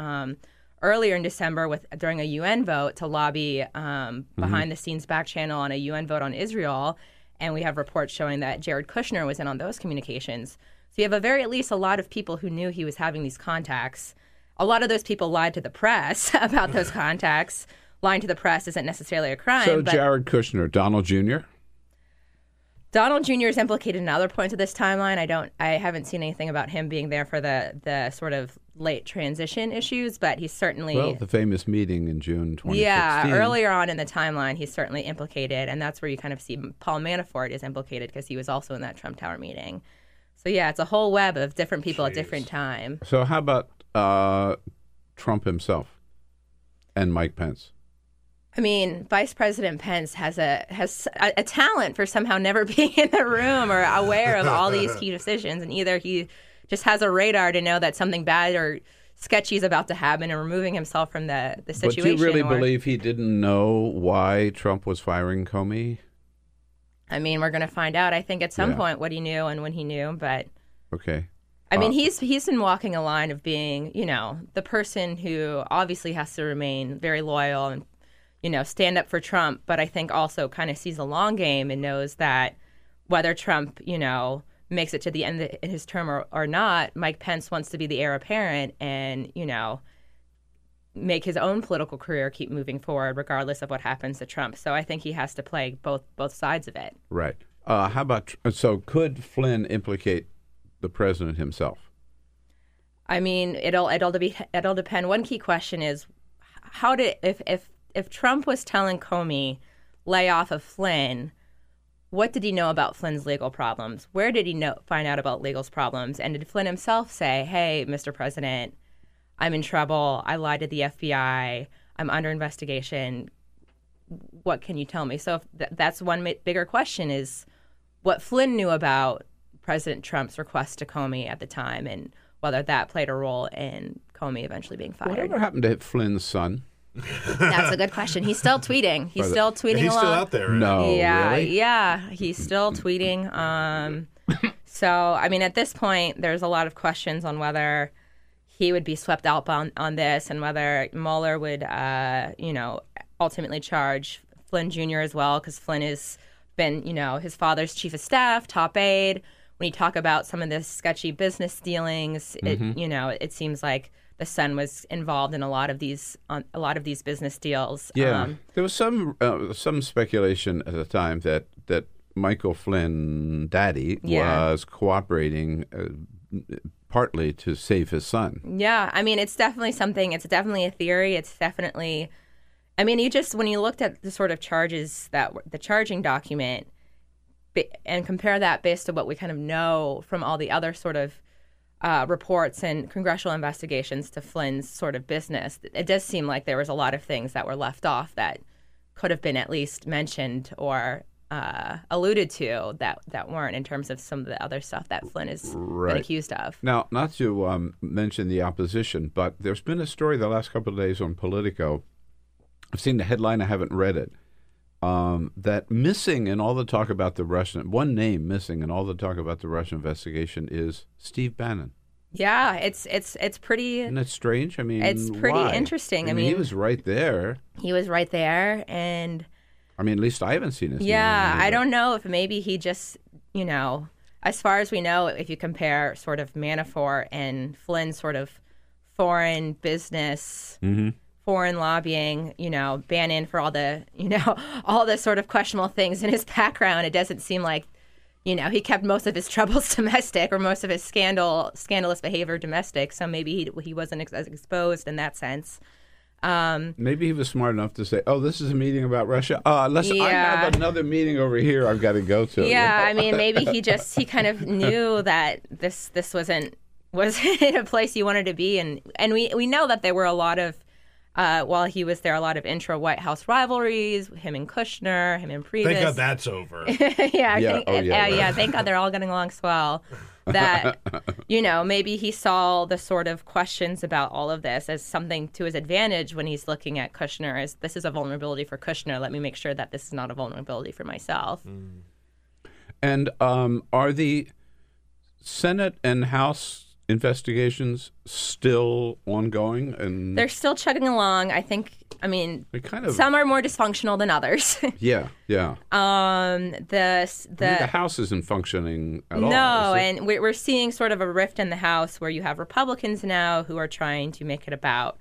earlier in December during a UN vote to lobby behind-the-scenes back channel on a UN vote on Israel. And we have reports showing that Jared Kushner was in on those communications. So you have at least a lot of people who knew he was having these contacts. A lot of those people lied to the press about those contacts. Lying to the press isn't necessarily a crime. So Jared Kushner, Donald Jr.? Donald Jr. is implicated in other points of this timeline. I haven't seen anything about him being there for the sort of late transition issues, but he's certainly... Well, the famous meeting in June 2016. Yeah, earlier on in the timeline, he's certainly implicated, and that's where you kind of see Paul Manafort is implicated, because he was also in that Trump Tower meeting. So yeah, it's a whole web of different people at different time. So how about Trump himself and Mike Pence? I mean, Vice President Pence has a talent for somehow never being in the room or aware of all these key decisions, and either he just has a radar to know that something bad or sketchy is about to happen and removing himself from the situation. But do you really believe he didn't know why Trump was firing Comey? I mean, we're going to find out, I think, at some point what he knew and when he knew, but... Okay. I mean, he's been walking a line of being, you know, the person who obviously has to remain very loyal and, you know, stand up for Trump, but I think also kind of sees the long game and knows that whether Trump, you know, makes it to the end of his term or not, Mike Pence wants to be the heir apparent and, you know, make his own political career keep moving forward regardless of what happens to Trump. So I think he has to play both sides of it. Right. How about, so could Flynn implicate the president himself? I mean, it'll depend. One key question is how did, if Trump was telling Comey, lay off of Flynn, what did he know about Flynn's legal problems? Where did he find out about legal problems? And did Flynn himself say, hey, Mr. President, I'm in trouble. I lied to the FBI. I'm under investigation. What can you tell me? So if that's one bigger question is what Flynn knew about President Trump's request to Comey at the time and whether that played a role in Comey eventually being fired. Whatever happened to Flynn's son? That's a good question. He's still tweeting. He's still tweeting. He's still out there. Right? No, yeah, really? Yeah. He's still tweeting. So, I mean, at this point, there's a lot of questions on whether he would be swept up on this, and whether Mueller would, you know, ultimately charge Flynn Jr. as well, because Flynn has been, you know, his father's chief of staff, top aide. When you talk about some of this sketchy business dealings, it, you know, it seems like the son was involved in a lot of these business deals. Yeah, there was some speculation at the time that Michael Flynn, Daddy, was cooperating partly to save his son. Yeah, I mean, it's definitely something. It's definitely a theory. It's definitely. I mean, you just when you looked at the sort of charges that the charging document, and compare that based to what we kind of know from all the other sort of. Reports and congressional investigations to Flynn's sort of business, it does seem like there was a lot of things that were left off that could have been at least mentioned or alluded to that weren't, in terms of some of the other stuff that Flynn has been accused of. Now, not to mention the opposition, but there's been a story the last couple of days on Politico. I've seen the headline, I haven't read it, that missing in all the talk about the Russian, one name missing in all the talk about the Russian investigation is Steve Bannon. Yeah, it's pretty. Isn't that strange? I mean, it's pretty interesting. I mean, he was right there. He was right there, and I mean, at least I haven't seen his name. Yeah, I don't know if maybe he just, you know, as far as we know, if you compare sort of Manafort and Flynn's sort of foreign business. Mm-hmm. Foreign lobbying, you know, Bannon for all the, you know, all the sort of questionable things in his background. It doesn't seem like, you know, he kept most of his troubles domestic, or most of his scandalous behavior domestic. So maybe he wasn't as exposed in that sense. Maybe he was smart enough to say, "Oh, this is a meeting about Russia. I have another meeting over here. I've got to go to." Yeah, you know? I mean, maybe he kind of knew that this wasn't a place he wanted to be, and we know that there were a lot of. While he was there, a lot of intra-White House rivalries, him and Kushner, him and Priebus. Thank God that's over. Thank God they're all getting along swell. That, you know, maybe he saw the sort of questions about all of this as something to his advantage when he's looking at Kushner as, this is a vulnerability for Kushner. Let me make sure that this is not a vulnerability for myself. Mm. And are the Senate and House investigations still ongoing? And they're still chugging along. I think, I mean, some are more dysfunctional than others. Yeah. The House isn't functioning at all. No, and we're seeing sort of a rift in the House where you have Republicans now who are trying to make it about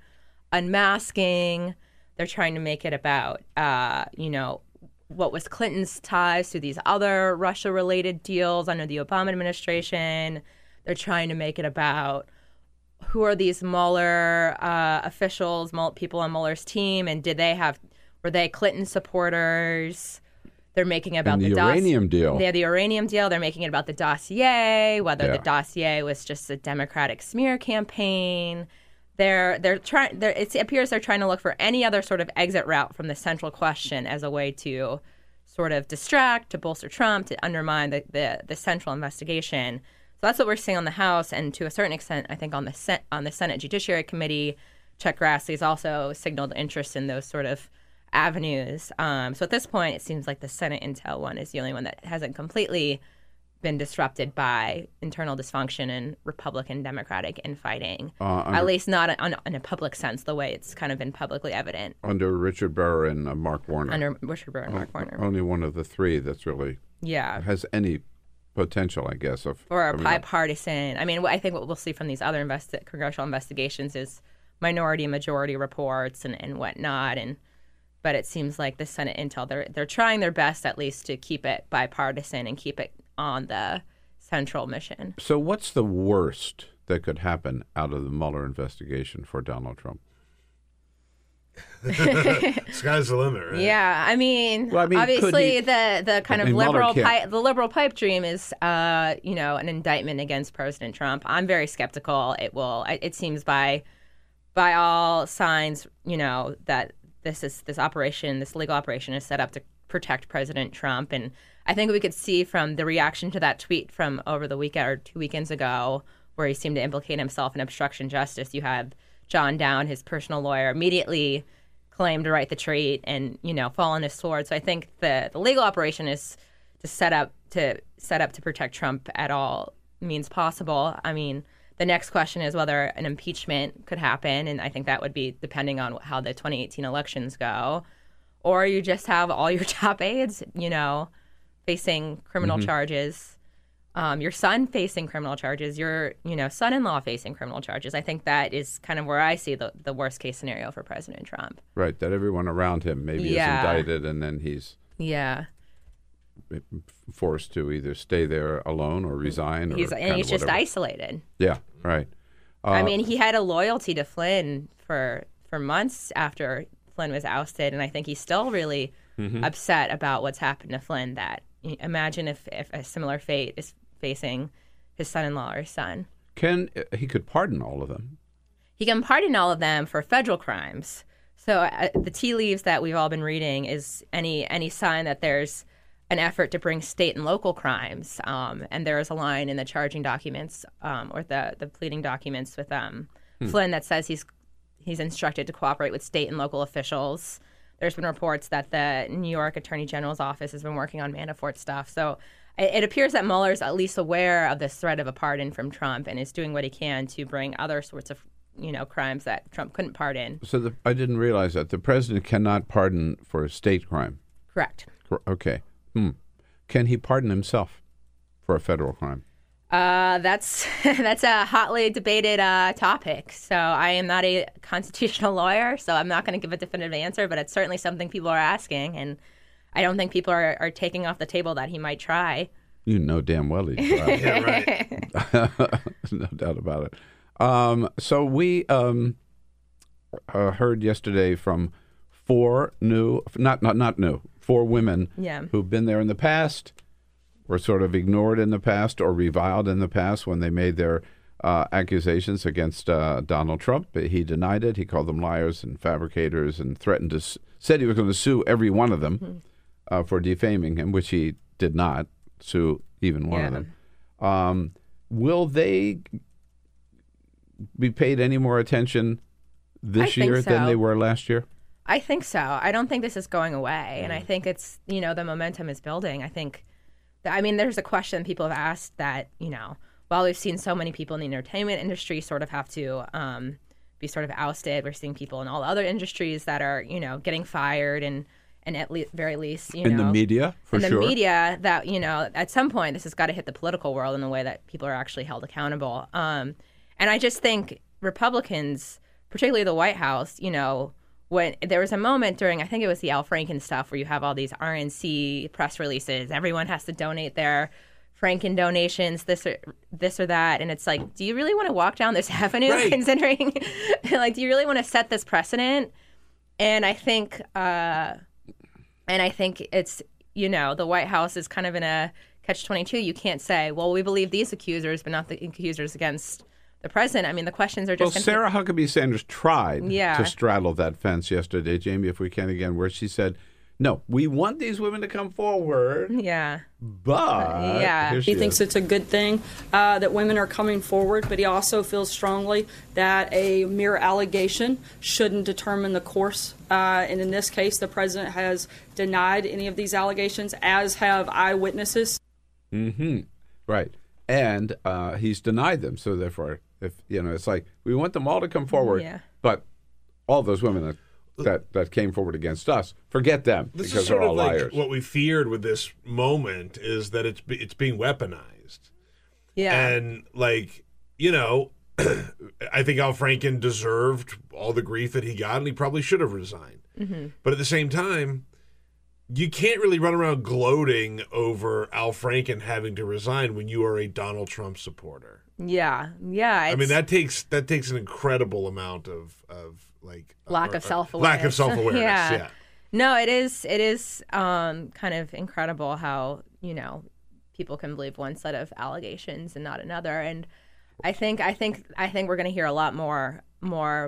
unmasking. They're trying to make it about, you know, what was Clinton's ties to these other Russia-related deals under the Obama administration. They're trying to make it about who are these Mueller officials, people on Mueller's team, and were they Clinton supporters? They're making it about the uranium deal. Yeah, the uranium deal. They're making it about the dossier, whether the dossier was just a Democratic smear campaign. They're trying. It appears they're trying to look for any other sort of exit route from the central question as a way to sort of distract, to bolster Trump, to undermine the central investigation. So that's what we're seeing on the House, and to a certain extent, I think on the Senate Judiciary Committee, Chuck Grassley's also signaled interest in those sort of avenues. So at this point, it seems like the Senate Intel one is the only one that hasn't completely been disrupted by internal dysfunction and Republican-Democratic infighting, at least not in a public sense, the way it's kind of been publicly evident. Under Richard Burr and Mark Warner. Only one of the three that's really has any potential, I guess, bipartisan. I mean, I think what we'll see from these other congressional investigations is minority and majority reports and whatnot. But it seems like the Senate Intel, they're trying their best at least to keep it bipartisan and keep it on the central mission. So, what's the worst that could happen out of the Mueller investigation for Donald Trump? Sky's the limit, right? Yeah, I mean obviously the liberal pipe dream is, you know, an indictment against President Trump. I'm very skeptical. It seems by all signs, you know, that this legal operation is set up to protect President Trump. And I think we could see from the reaction to that tweet from over the weekend or 2 weekends ago where he seemed to implicate himself in obstruction justice, you had John Dowd, his personal lawyer, immediately claimed to write the treat and, you know, fall on his sword. So I think the legal operation is to set up to protect Trump at all means possible. I mean, the next question is whether an impeachment could happen, and I think that would be depending on how the 2018 elections go, or you just have all your top aides, you know, facing criminal charges, your son facing criminal charges, your, you know, son-in-law facing criminal charges. I think that is kind of where I see the worst-case scenario for President Trump. Right, that everyone around him maybe is indicted, and then he's forced to either stay there alone or resign. He's just isolated. Yeah, right. I mean, he had a loyalty to Flynn for months after Flynn was ousted, and I think he's still really upset about what's happened to Flynn. That imagine if a similar fate is facing his son-in-law or his son. He could pardon all of them. He can pardon all of them for federal crimes. So the tea leaves that we've all been reading is any sign that there's an effort to bring state and local crimes. And there is a line in the charging documents or the pleading documents with Flynn that says he's instructed to cooperate with state and local officials. There's been reports that the New York Attorney General's office has been working on Manafort stuff. So it appears that Mueller's at least aware of this threat of a pardon from Trump and is doing what he can to bring other sorts of, you know, crimes that Trump couldn't pardon. So I didn't realize that. The president cannot pardon for a state crime. Correct. Okay. Can he pardon himself for a federal crime? That's a hotly debated topic. So I am not a constitutional lawyer, so I'm not going to give a definitive answer, but it's certainly something people are asking, and I don't think people are taking off the table that he might try. You know damn well he's trying. Yeah, right. No doubt about it. So we heard yesterday from four women who've been there in the past, were sort of ignored in the past or reviled in the past when they made their accusations against Donald Trump. He denied it. He called them liars and fabricators and threatened to said he was going to sue every one of them for defaming him, which he did not sue even one of them. Will they be paid any more attention this year than they were last year? I think so. I don't think this is going away. And I think it's, you know, the momentum is building. I think, I mean, there's a question people have asked that, you know, while we've seen so many people in the entertainment industry sort of have to be sort of ousted, we're seeing people in all other industries that are, you know, getting fired and at very least, you know. In the media, for sure. In the media that, you know, at some point this has got to hit the political world in a way that people are actually held accountable. And I just think Republicans, particularly the White House, you know, when there was a moment during, I think it was the Al Franken stuff, where you have all these RNC press releases. Everyone has to donate their Franken donations, this or that. And it's like, do you really want to walk down this avenue considering, like, do you really want to set this precedent? And I think it's, you know, the White House is kind of in a catch-22. You can't say, well, we believe these accusers, but not the accusers against the president. I mean, the questions are just... Well, Sarah Huckabee Sanders tried to straddle that fence yesterday, Jamie, if we can again, where she said, no, we want these women to come forward. Yeah. But... Yeah. He thinks it's a good thing that women are coming forward, but he also feels strongly that a mere allegation shouldn't determine the course. And in this case, the president has denied any of these allegations, as have eyewitnesses. Mm-hmm. Right. And he's denied them. So therefore... If you know, it's like we want them all to come forward, but all those women that came forward against us, forget them because they're all liars. What we feared with this moment is that it's being weaponized. Yeah, and like you know, I think Al Franken deserved all the grief that he got, and he probably should have resigned. Mm-hmm. But at the same time, you can't really run around gloating over Al Franken having to resign when you are a Donald Trump supporter. Yeah, yeah. I mean, that takes an incredible amount of lack of self-awareness. Yeah. No, it is kind of incredible how, you know, people can believe one set of allegations and not another. And I think we're going to hear a lot more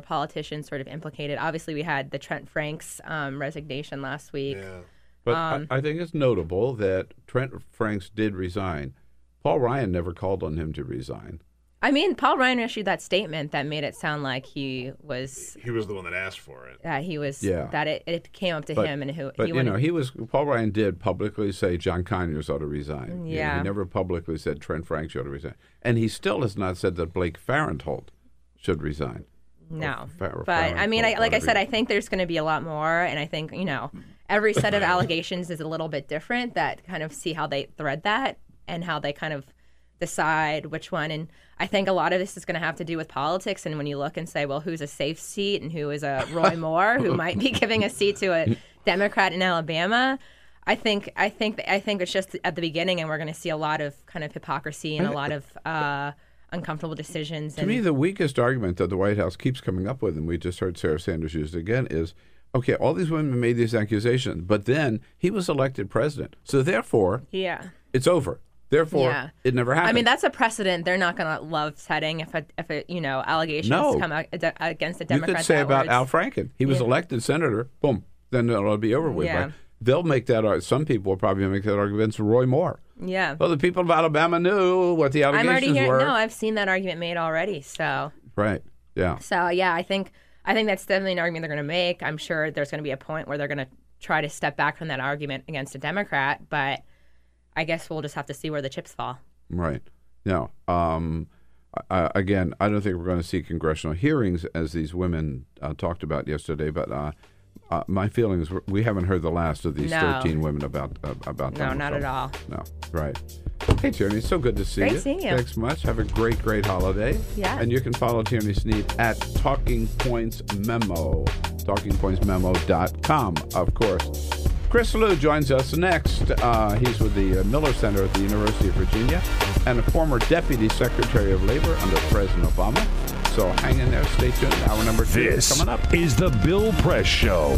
politicians sort of implicated. Obviously, we had the Trent Franks resignation last week. Yeah. But I think it's notable that Trent Franks did resign. Paul Ryan never called on him to resign. I mean, Paul Ryan issued that statement that made it sound like he was... He was the one that asked for it. That it came up to him. And who. But, he wanted... Paul Ryan did publicly say John Conyers ought to resign. Yeah. He never publicly said Trent Franks ought to resign. And he still has not said that Blake Farenthold should resign. No. But, like I said, I think there's going to be a lot more. And I think, every set of allegations is a little bit different that kind of see how they thread that and how they kind of... decide which one. And I think a lot of this is going to have to do with politics. And when you look and say, well, who's a safe seat and who is a Roy Moore who might be giving a seat to a Democrat in Alabama, I think it's just at the beginning, and we're going to see a lot of kind of hypocrisy and a lot of uncomfortable decisions. To me, the weakest argument that the White House keeps coming up with, and we just heard Sarah Sanders use it again, is, okay, all these women made these accusations, but then he was elected president. So therefore, it's over. Therefore, it never happened. I mean, that's a precedent they're not going to love setting if allegations come out against a Democrat. You could say about Al Franken. He was elected senator. Boom. Then it'll be over with. Yeah. Like, they'll make that argument. Some people will probably make that argument for Roy Moore. Yeah. Well, the people of Alabama knew what the allegations were. No, I've seen that argument made already. So. Right. Yeah. So, yeah, I think that's definitely an argument they're going to make. I'm sure there's going to be a point where they're going to try to step back from that argument against a Democrat, but... I guess we'll just have to see where the chips fall. Right. Now, again, I don't think we're going to see congressional hearings as these women talked about yesterday. But my feeling is we haven't heard the last of these 13 women about Donald Trump. No, not at all. No. Right. Hey, Tierney, so good to see you. Great seeing you. Thanks much. Have a great, great holiday. Yeah. And you can follow Tierney Sneed at Talking Points Memo, talkingpointsmemo.com, of course. Chris Liu joins us next. He's with the Miller Center at the University of Virginia and a former Deputy Secretary of Labor under President Obama. So hang in there. Stay tuned. Hour number 2 is coming up. This is the Bill Press Show.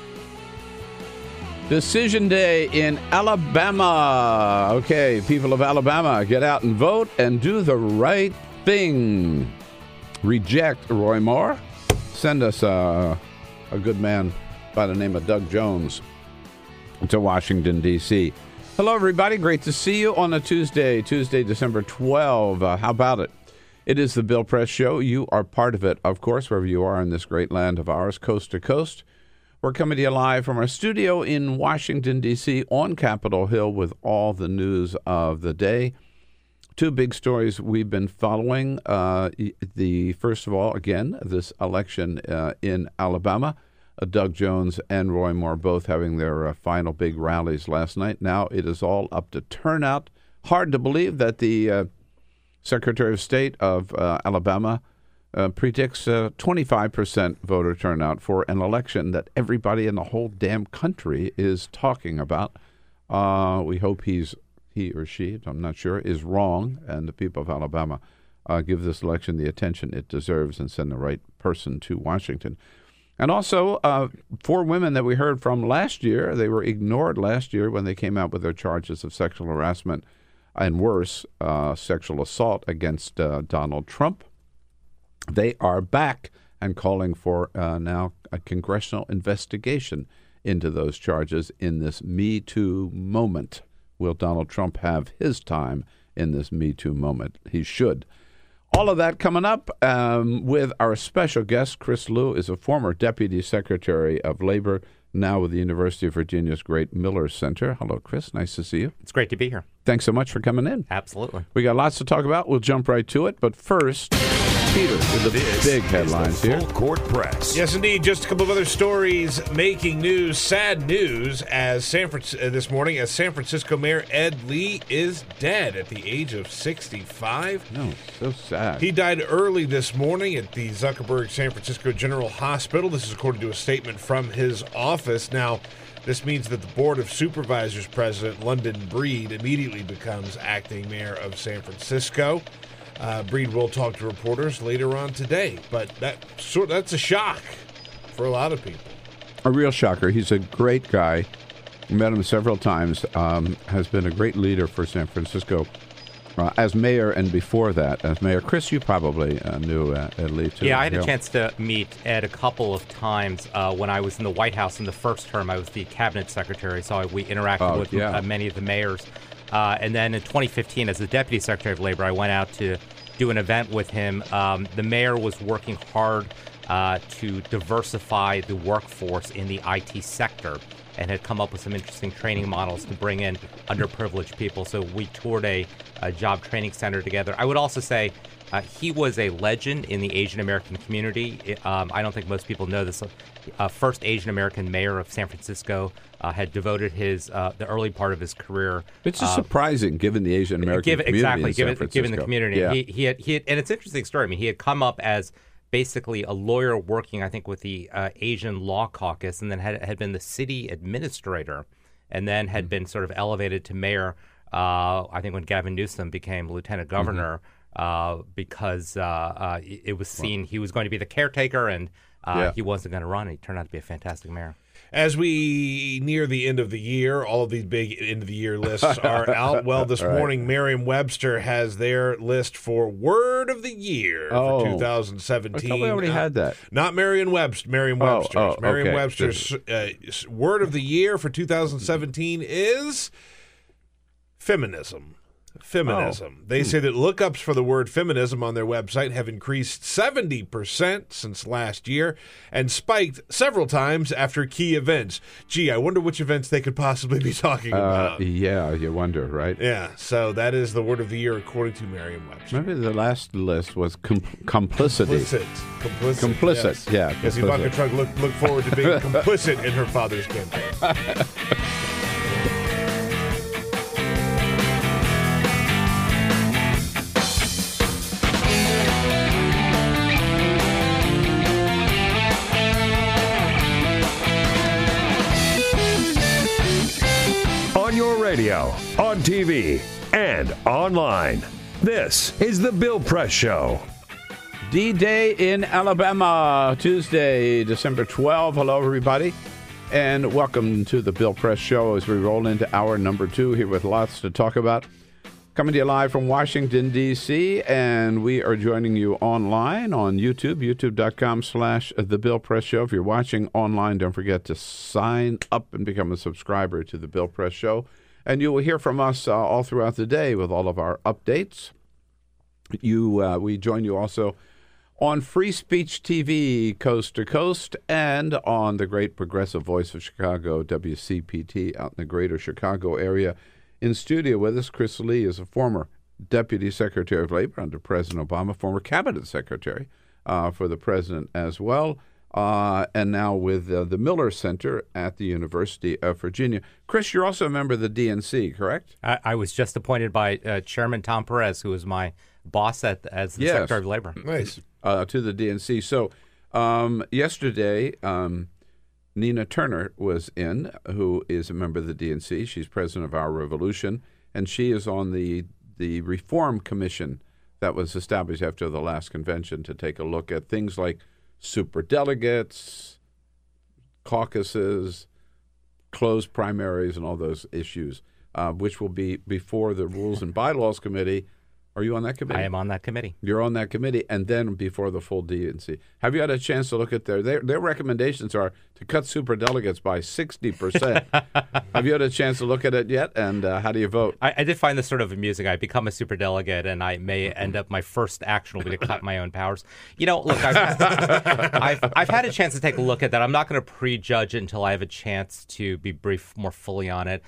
Decision Day in Alabama. Okay, people of Alabama, get out and vote and do the right thing. Reject Roy Moore. Send us a good man by the name of Doug Jones to Washington, D.C. Hello, everybody. Great to see you on a Tuesday, December 12. How about it? It is the Bill Press Show. You are part of it, of course, wherever you are in this great land of ours, coast to coast. We're coming to you live from our studio in Washington, D.C. on Capitol Hill with all the news of the day. Two big stories we've been following. First of all, again, this election in Alabama. Doug Jones and Roy Moore both having their final big rallies last night. Now it is all up to turnout. Hard to believe that the Secretary of State of Alabama predicts 25% voter turnout for an election that everybody in the whole damn country is talking about. We hope he or she, I'm not sure, is wrong, and the people of Alabama give this election the attention it deserves and send the right person to Washington. And also, four women that we heard from last year, they were ignored last year when they came out with their charges of sexual harassment and worse, sexual assault against Donald Trump. They are back and calling for now a congressional investigation into those charges in this Me Too moment. Will Donald Trump have his time in this Me Too moment? He should. All of that coming up with our special guest. Chris Liu is a former Deputy Secretary of Labor, now with the University of Virginia's great Miller Center. Hello, Chris. Nice to see you. It's great to be here. Thanks so much for coming in. Absolutely. We got lots to talk about. We'll jump right to it. But first... Peter with the big headlines here. Full court press. Yes, indeed. Just a couple of other stories making news. Sad news as this morning as San Francisco Mayor Ed Lee is dead at the age of 65. No, so sad. He died early this morning at the Zuckerberg San Francisco General Hospital. This is according to a statement from his office. Now, this means that the Board of Supervisors President London Breed immediately becomes acting mayor of San Francisco. Breed will talk to reporters later on today, but that's a shock for a lot of people. A real shocker. He's a great guy. We met him several times. Has been a great leader for San Francisco as mayor, and before that as mayor. Chris, you probably knew Ed Lee too. Yeah, I had a chance to meet Ed a couple of times when I was in the White House in the first term. I was the cabinet secretary, so we interacted with many of the mayors. And then in 2015, as the Deputy Secretary of Labor, I went out to do an event with him. The mayor was working hard to diversify the workforce in the IT sector and had come up with some interesting training models to bring in underprivileged people. So we toured a job training center together. I would also say he was a legend in the Asian American community. I don't think most people know this. First Asian American mayor of San Francisco had devoted the early part of his career. It's just surprising, given the Asian American community. Exactly, given the community. Yeah. He had, and it's an interesting story. I mean, he had come up as basically a lawyer working, I think, with the Asian Law Caucus, and then had been the city administrator, and then had been sort of elevated to mayor. I think when Gavin Newsom became lieutenant governor. Mm-hmm. Because it was seen he was going to be the caretaker and he wasn't going to run. He turned out to be a fantastic mayor. As we near the end of the year, all of these big end-of-the-year lists are out. Well, this morning, Merriam-Webster has their list for Word of the Year for 2017. I thought we already had that. Not Merriam-Webster. Merriam-Webster's. Merriam-Webster's Word of the Year for 2017 is feminism. They say that lookups for the word feminism on their website have increased 70% since last year and spiked several times after key events. Gee, I wonder which events they could possibly be talking about. Yeah, you wonder, right? Yeah, so that is the word of the year according to Merriam-Webster. Remember the last list was complicity. Complicit, yes. Yeah. Because Ivanka Trump looked forward to being complicit in her father's campaign. Radio, on TV, and online. This is the Bill Press Show. D-Day in Alabama, Tuesday, December 12. Hello, everybody, and welcome to the Bill Press Show as we roll into hour number 2 here with lots to talk about. Coming to you live from Washington, D.C., and we are joining you online on YouTube, youtube.com/The Bill Press Show. If you're watching online, don't forget to sign up and become a subscriber to The Bill Press Show. And you will hear from us all throughout the day with all of our updates. We join you also on Free Speech TV, coast to coast, and on the great progressive voice of Chicago, WCPT, out in the greater Chicago area. In studio with us, Chris Lee is a former Deputy Secretary of Labor under President Obama, former Cabinet Secretary for the President as well. And now with the Miller Center at the University of Virginia. Chris, you're also a member of the DNC, correct? I was just appointed by Chairman Tom Perez, who was my boss as the Secretary of Labor. Nice. To the DNC. So yesterday, Nina Turner was in, who is a member of the DNC. She's president of Our Revolution, and she is on the Reform Commission that was established after the last convention to take a look at things like superdelegates, caucuses, closed primaries, and all those issues, which will be before the Rules and Bylaws Committee. Are you on that committee? I am on that committee. You're on that committee, and then before the full DNC. Have you had a chance to look at their recommendations are to cut superdelegates by 60%. Have you had a chance to look at it yet, and how do you vote? I did find this sort of amusing. I become a superdelegate, and I may end up, my first action will be to cut my own powers. You know, look, I've had a chance to take a look at that. I'm not going to prejudge it until I have a chance to be briefed more fully on it.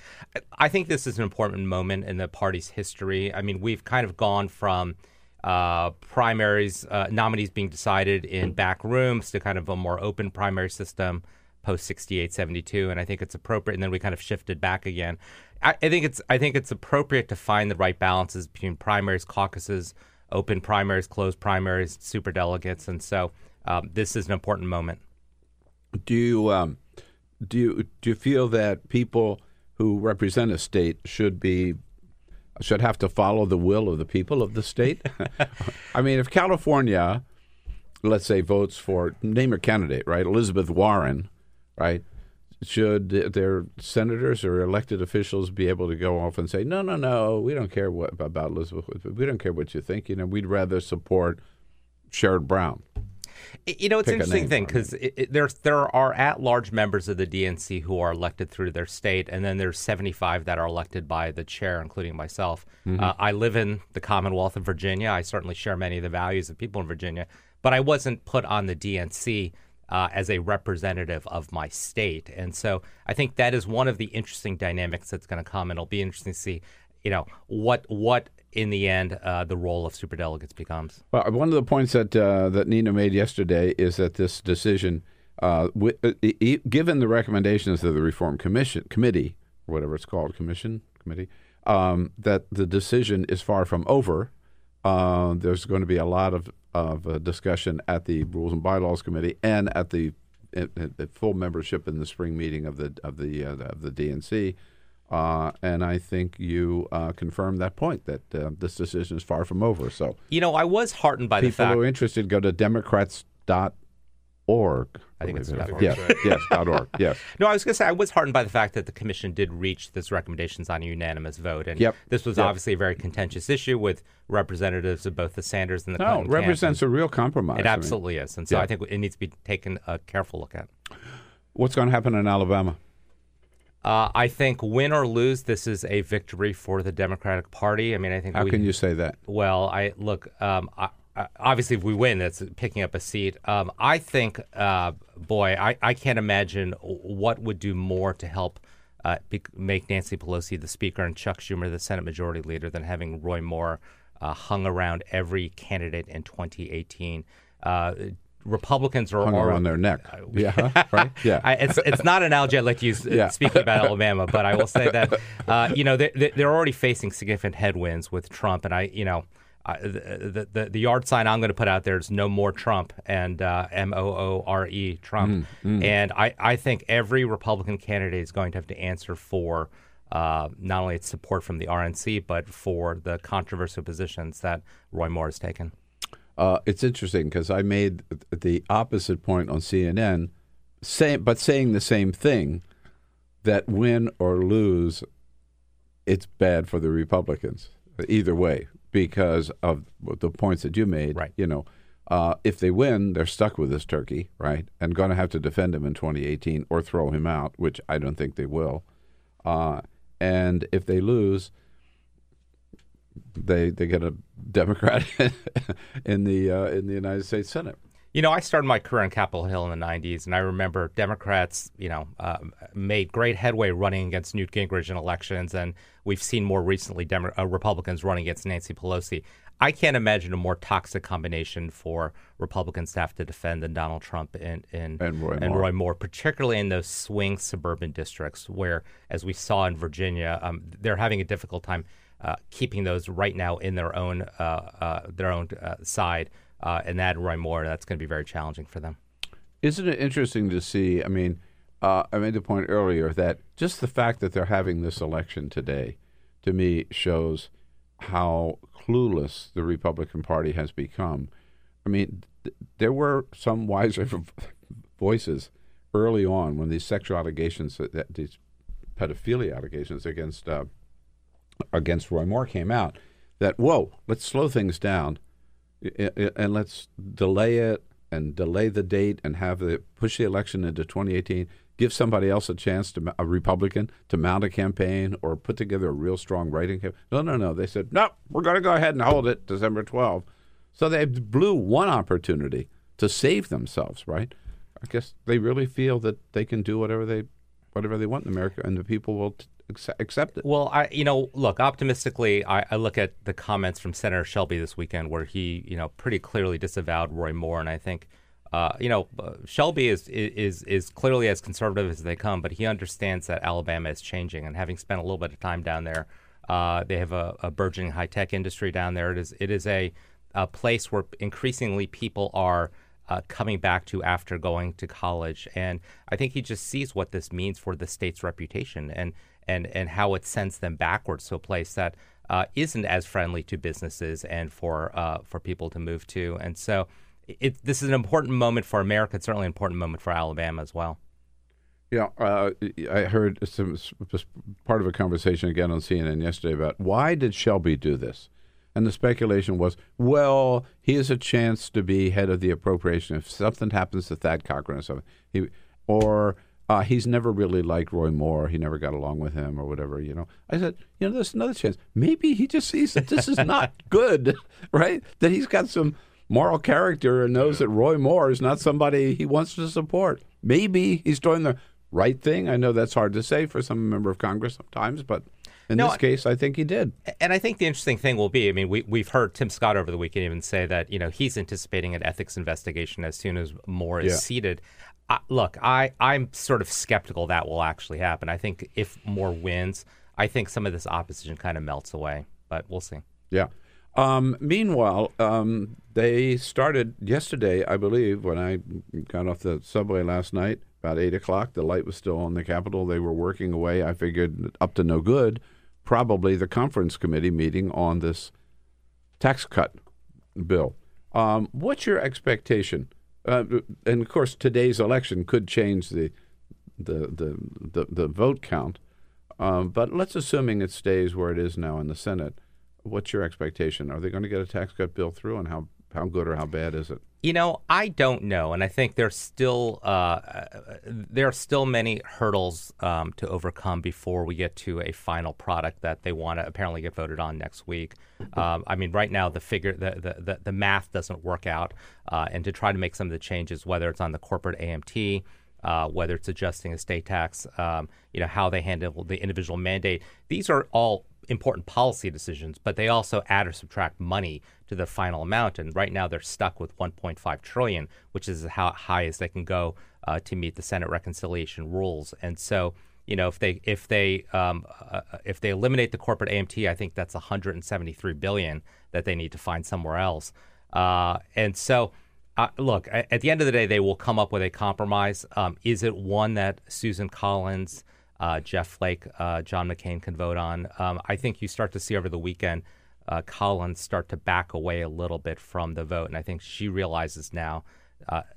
I think this is an important moment in the party's history. I mean, we've kind of gone from primaries, nominees being decided in back rooms to kind of a more open primary system post 68-72, and I think it's appropriate. And then we kind of shifted back again. I think it's appropriate to find the right balances between primaries, caucuses, open primaries, closed primaries, superdelegates, and so this is an important moment. Do you feel that people who represent a state should have to follow the will of the people of the state? I mean, if California, let's say, votes for, name a candidate, right, Elizabeth Warren, right, should their senators or elected officials be able to go off and say, no, we don't care what about Elizabeth, we don't care what you think, you know, we'd rather support Sherrod Brown? You know, it's an interesting thing because there are at-large members of the DNC who are elected through their state, and then there's 75 that are elected by the chair, including myself. Mm-hmm. I live in the Commonwealth of Virginia. I certainly share many of the values of people in Virginia, but I wasn't put on the DNC as a representative of my state. And so I think that is one of the interesting dynamics that's going to come, and it'll be interesting to see, you know, what in the end, the role of superdelegates becomes. Well, one of the points that Nina made yesterday is that this decision, given the recommendations of the Reform Committee, whatever it's called, Committee, that the decision is far from over. There's going to be a lot of discussion at the Rules and Bylaws Committee and at the full membership in the spring meeting of the DNC. And I think you confirmed that point, that this decision is far from over. So, you know, I was heartened by the fact— People who are interested, go to Democrats.org. I think it's .org. Yeah, right? Yes, .org, yes. No, I was going to say, I was heartened by the fact that the commission did reach this recommendations on a unanimous vote. And this was obviously a very contentious issue with representatives of both the Sanders and the Clinton camp. Represents a real compromise. It absolutely is. And so I think it needs to be taken a careful look at. What's going to happen in Alabama? I think win or lose, this is a victory for the Democratic Party. I mean, I think— How can you say that? Well, obviously if we win, that's picking up a seat. I think, I can't imagine what would do more to help make Nancy Pelosi the Speaker and Chuck Schumer the Senate Majority Leader than having Roy Moore hung around every candidate in 2018. Republicans are hung around their neck. Yeah, right? Yeah. It's not an analogy I like to use speaking about Alabama, but I will say that they're already facing significant headwinds with Trump, and the yard sign I'm going to put out there is no more Trump, and M-O-O-R-E Trump, and I think every Republican candidate is going to have to answer for not only its support from the RNC, but for the controversial positions that Roy Moore has taken. It's interesting because I made the opposite point on CNN, saying the same thing, that win or lose, it's bad for the Republicans either way because of the points that you made. Right. You know, if they win, they're stuck with this turkey, right, and going to have to defend him in 2018 or throw him out, which I don't think they will. And if they lose, they get a Democrat in the United States Senate. You know, I started my career on Capitol Hill in the 90s, and I remember Democrats, made great headway running against Newt Gingrich in elections, and we've seen more recently Republicans running against Nancy Pelosi. I can't imagine a more toxic combination for Republicans to have to defend than Donald Trump and Roy Moore, particularly in those swing suburban districts where, as we saw in Virginia, they're having a difficult time keeping those right now in their own side, and that Roy Moore, that's going to be very challenging for them. Isn't it interesting to see? I mean, I made the point earlier that just the fact that they're having this election today, to me, shows how clueless the Republican Party has become. I mean, there were some wiser voices early on when these sexual allegations, these pedophilia allegations against Roy Moore came out, that, whoa, let's slow things down and let's delay it and delay the date and push the election into 2018, give somebody else a chance, a Republican, to mount a campaign or put together a real strong writing campaign. No. They said, no, we're going to go ahead and hold it December 12th. So they blew one opportunity to save themselves, right? I guess they really feel that they can do whatever they want in America, and the people will accept it. Well, look, optimistically, I look at the comments from Senator Shelby this weekend where he, pretty clearly disavowed Roy Moore. And I think, Shelby is clearly as conservative as they come, but he understands that Alabama is changing. And having spent a little bit of time down there, they have a burgeoning high-tech industry down there. It is a place where increasingly people are coming back to after going to college. And I think he just sees what this means for the state's reputation and how it sends them backwards to a place that isn't as friendly to businesses and for people to move to. And so this is an important moment for America. It's certainly an important moment for Alabama as well. Yeah, I heard part of a conversation again on CNN yesterday about why did Shelby do this? And the speculation was, well, he has a chance to be head of the appropriation if something happens to Thad Cochran or something. He's never really liked Roy Moore. He never got along with him or whatever, I said, there's another chance. Maybe he just sees that this is not good, right? That he's got some moral character and knows that Roy Moore is not somebody he wants to support. Maybe he's doing the right thing. I know that's hard to say for some member of Congress sometimes, but... In this case, I think he did. And I think the interesting thing will be, we've heard Tim Scott over the weekend even say that, he's anticipating an ethics investigation as soon as Moore is seated. Look, I'm sort of skeptical that will actually happen. I think if Moore wins, I think some of this opposition kind of melts away. But we'll see. Yeah. Meanwhile, they started yesterday, I believe, when I got off the subway last night, about 8 o'clock. The light was still on the Capitol. They were working away, I figured, up to no good. Probably the conference committee meeting on this tax cut bill. What's your expectation? And of course, today's election could change the vote count. But let's assuming it stays where it is now in the Senate. What's your expectation? Are they going to get a tax cut bill through, and how good or how bad is it? I don't know, and I think there are still many hurdles to overcome before we get to a final product that they want to apparently get voted on next week. Right now the math doesn't work out, and to try to make some of the changes, whether it's on the corporate AMT, whether it's adjusting a state tax, how they handle the individual mandate, these are all important policy decisions, but they also add or subtract money to the final amount. And right now they're stuck with $1.5 trillion, which is how high as they can go to meet the Senate reconciliation rules. And so, if they eliminate the corporate AMT, I think that's $173 billion that they need to find somewhere else. Look, at the end of the day, they will come up with a compromise. Is it one that Susan Collins, Jeff Flake, John McCain can vote on? I think you start to see over the weekend Collins start to back away a little bit from the vote. And I think she realizes now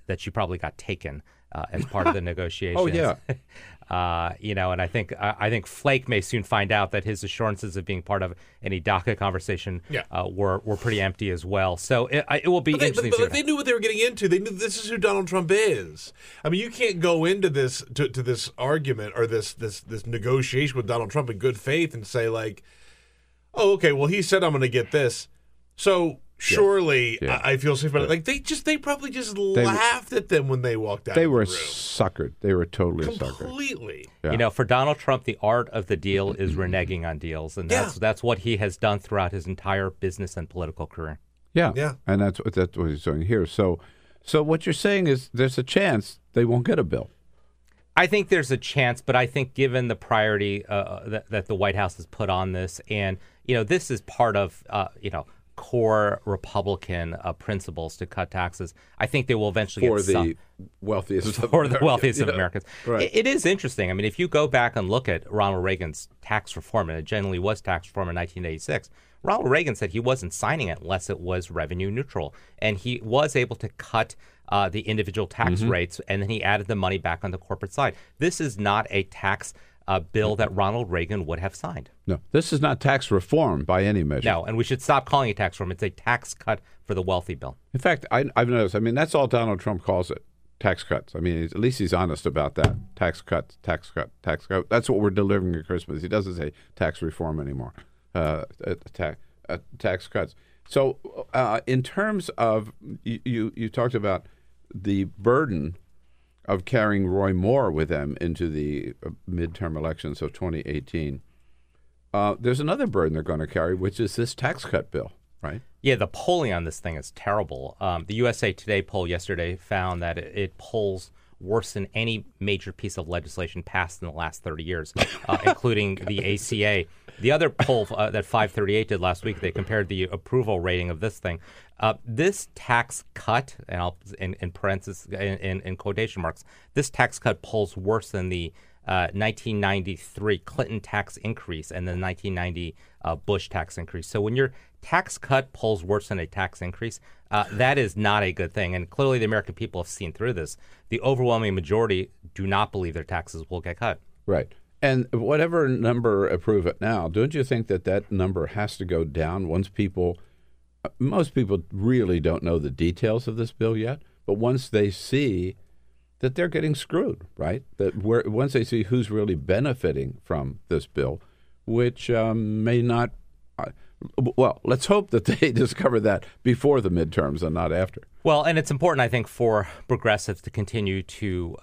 that she probably got taken as part of the negotiations. Oh, yeah. And I think Flake may soon find out that his assurances of being part of any DACA conversation were pretty empty as well. So it will be interesting. But they knew what they were getting into. They knew this is who Donald Trump is. You can't go into this to this argument or this negotiation with Donald Trump in good faith and say like, oh, okay, well, he said I'm going to get this, so. Surely, yeah. I feel safe about it. Like they probably laughed at them when they walked out. They were suckered. They were totally suckered. Completely. Yeah. For Donald Trump, the art of the deal is reneging on deals, and that's what he has done throughout his entire business and political career. Yeah, yeah, and that's what he's doing here. So what you're saying is there's a chance they won't get a bill. I think there's a chance, but I think given the priority that the White House has put on this, and this is part of core Republican principles to cut taxes. I think they will eventually get some. For the wealthiest of Americans. Right. It is interesting. If you go back and look at Ronald Reagan's tax reform, and it generally was tax reform in 1986, Ronald Reagan said he wasn't signing it unless it was revenue neutral. And he was able to cut the individual tax rates, and then he added the money back on the corporate side. This is not a tax bill that Ronald Reagan would have signed. No, this is not tax reform by any measure. No, and we should stop calling it tax reform. It's a tax cut for the wealthy bill. In fact, I've noticed, that's all Donald Trump calls it, tax cuts. At least he's honest about that. Tax cuts, tax cut, tax cut. That's what we're delivering at Christmas. He doesn't say tax reform anymore, tax cuts. So in terms of, you talked about the burden of carrying Roy Moore with them into the midterm elections of 2018. There's another burden they're going to carry, which is this tax cut bill, right? Yeah, the polling on this thing is terrible. The USA Today poll yesterday found that it polls worse than any major piece of legislation passed in the last 30 years, including the ACA. The other poll that 538 did last week, they compared the approval rating of this thing. This tax cut, and I'll, in parentheses, in quotation marks, this tax cut polls worse than the 1993 Clinton tax increase and the 1990 Bush tax increase. So when your tax cut polls worse than a tax increase, that is not a good thing. And clearly the American people have seen through this. The overwhelming majority do not believe their taxes will get cut. Right. And whatever number approve it now, don't you think that that number has to go down once people, most people really don't know the details of this bill yet, but once they see that they're getting screwed, right? That once they see who's really benefiting from this bill, which may not, well, let's hope that they discover that before the midterms and not after. Well, and it's important, I think, for progressives to continue to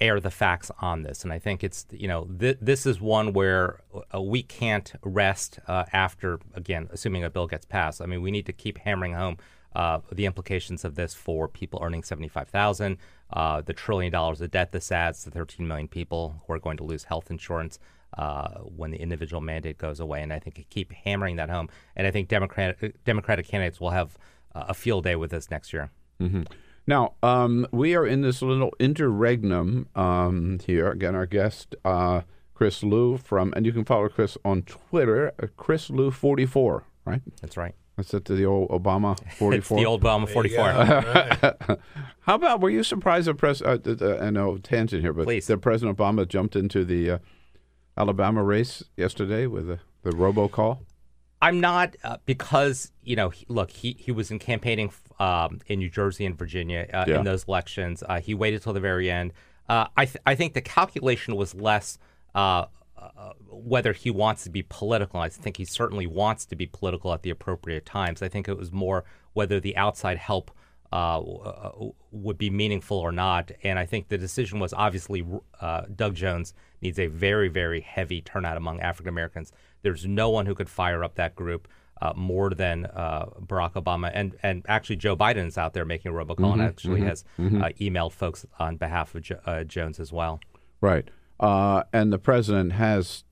air the facts on this. And I think it's, you know, this is one where we can't rest after, again, assuming a bill gets passed. I mean, we need to keep hammering home the implications of this for people earning $75,000, the $1 trillion of debt this adds to 13 million people who are going to lose health insurance when the individual mandate goes away. And I think keep hammering that home. And I think Democratic candidates will have a field day with this next year. Mm-hmm. Now, we are in this little interregnum here. Again, our guest, Chris Liu and you can follow Chris on Twitter, Chris Liu 44, right? That's right. That's it, the old Obama 44. It's the old Obama 44. Yeah, right. How about, were you surprised that I know, tangent here, but that President Obama jumped into the Alabama race yesterday with the robocall? I'm not, because, you know, he was in campaigning in New Jersey and Virginia in those elections. He waited till the very end. I think the calculation was less whether he wants to be political. I think he certainly wants to be political at the appropriate times. I think it was more whether the outside help would be meaningful or not. And I think the decision was obviously Doug Jones needs a very, very heavy turnout among African Americans. There's no one who could fire up that group more than Barack Obama. And actually, Joe Biden is out there making a robocall and actually has emailed folks on behalf of Jones as well. Right. And the president has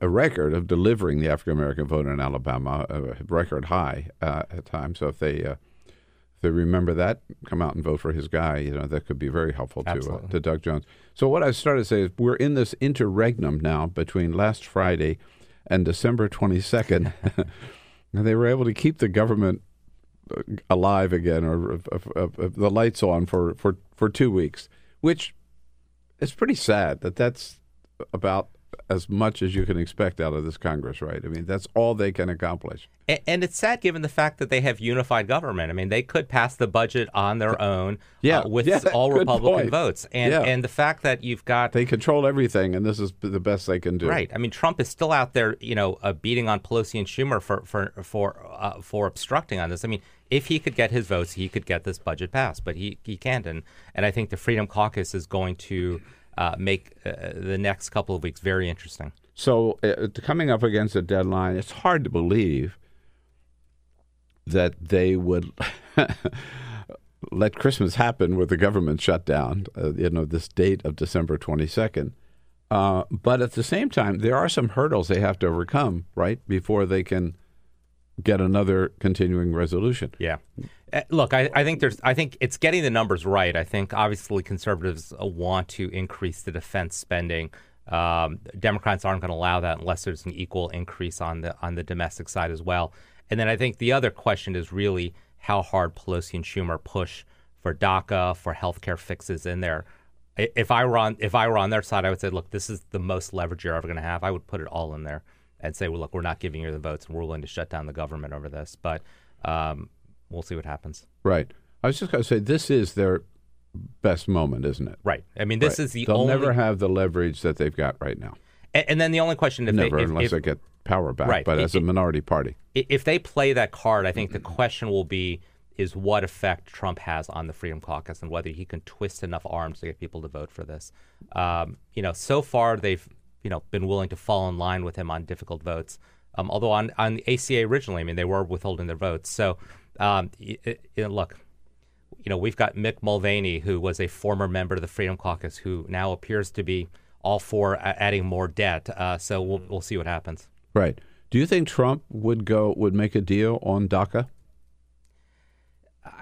a record of delivering the African American vote in Alabama, a record high at times. So if they remember that, come out and vote for his guy, you know, that could be very helpful to Doug Jones. So what I started to say is we're in this interregnum now between last Friday and December 22nd. And they were able to keep the government alive again or the lights on for 2 weeks, which it's pretty sad that that's about as much as you can expect out of this Congress, right? I mean, that's all they can accomplish. And it's sad given the fact that they have unified government. I mean, they could pass the budget on their own with all Republican votes. And the fact that you've got... They control everything, and this is the best they can do. Right. I mean, Trump is still out there, you know, beating on Pelosi and Schumer for obstructing on this. I mean, if he could get his votes, he could get this budget passed, but he can't. And I think the Freedom Caucus is going to... make the next couple of weeks very interesting. So coming up against a deadline, it's hard to believe that they would let Christmas happen with the government shut down, this date of December 22nd. But at the same time, there are some hurdles they have to overcome, right, before they can get another continuing resolution. Yeah. Look, I think it's getting the numbers right. I think obviously conservatives want to increase the defense spending. Democrats aren't going to allow that unless there's an equal increase on the domestic side as well. And then I think the other question is really how hard Pelosi and Schumer push for DACA, for health care fixes in there. If I were on their side, I would say, look, this is the most leverage you're ever going to have. I would put it all in there and say, well, look, we're not giving you the votes, and we're willing to shut down the government over this. But we'll see what happens. Right. I was just going to say, this is their best moment, isn't it? Right. I mean, this is the only... They'll never have the leverage that they've got right now. And then the only question... Unless they get power back, right. But as a minority party. If they play that card, I think the question will be, is what effect Trump has on the Freedom Caucus and whether he can twist enough arms to get people to vote for this. So far they've been willing to fall in line with him on difficult votes. Although on ACA originally, they were withholding their votes. So look, we've got Mick Mulvaney, who was a former member of the Freedom Caucus, who now appears to be all for adding more debt. So we'll see what happens. Right. Do you think Trump would make a deal on DACA?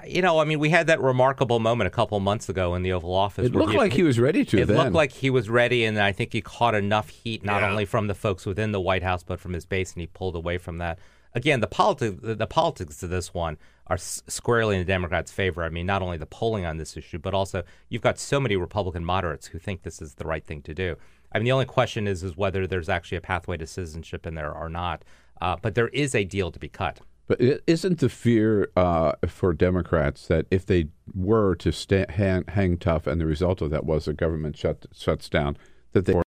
We had that remarkable moment a couple months ago in the Oval Office. It looked like he was ready to. It then. Looked like he was ready, and I think he caught enough heat not only from the folks within the White House but from his base, and he pulled away from that. Again, the politics of this one are squarely in the Democrats' favor. Not only the polling on this issue, but also you've got so many Republican moderates who think this is the right thing to do. The only question is whether there's actually a pathway to citizenship in there or not. But there is a deal to be cut. But isn't the fear for Democrats that if they were to hang tough and the result of that was the government shuts down, that they?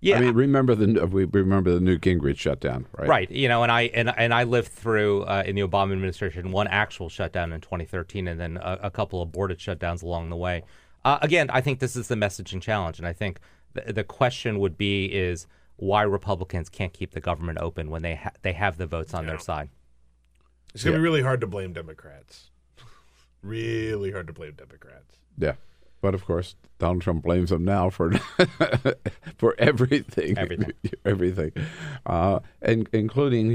Yeah. We remember the Newt Gingrich shutdown, right? Right. And I lived through in the Obama administration one actual shutdown in 2013, and then a couple aborted shutdowns along the way. Again, I think this is the messaging challenge, and I think the question would be is why Republicans can't keep the government open when they have the votes on their side. It's going to be really hard to blame Democrats. Really hard to blame Democrats. Yeah. But, of course, Donald Trump blames them now for for everything. Everything. And including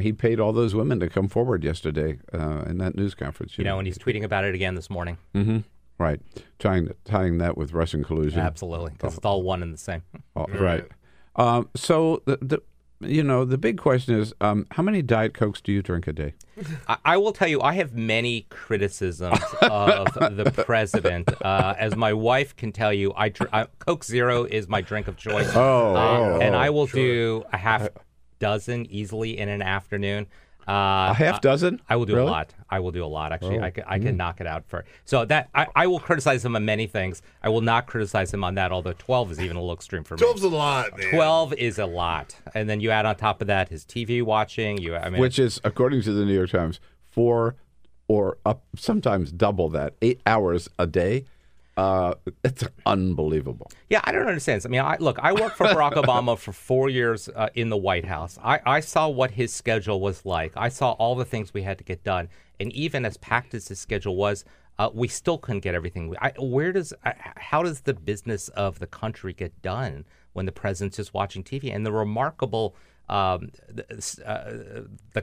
he paid all those women to come forward yesterday in that news conference. And he's tweeting about it again this morning. Mm-hmm. Right. Tying that with Russian collusion. Absolutely. Because it's all one and the same. Right. So the big question is, how many Diet Cokes do you drink a day? I will tell you, I have many criticisms of the president. As my wife can tell you, Coke Zero is my drink of choice. And I will do a half dozen easily in an afternoon. A half dozen? I will do a lot. I will do a lot, actually. I can knock it out. I will criticize him on many things. I will not criticize him on that, although 12 is even a little extreme for me. 12's a lot, man. 12 is a lot. And then you add on top of that his TV watching. Which is, according to the New York Times, 4 or up, sometimes double that, 8 hours a day. It's unbelievable. Yeah, I don't understand this. I worked for Barack Obama for 4 years in the White House. I saw what his schedule was like. I saw all the things we had to get done. And even as packed as his schedule was, we still couldn't get everything. How does the business of the country get done when the president's just watching TV? And the remarkable the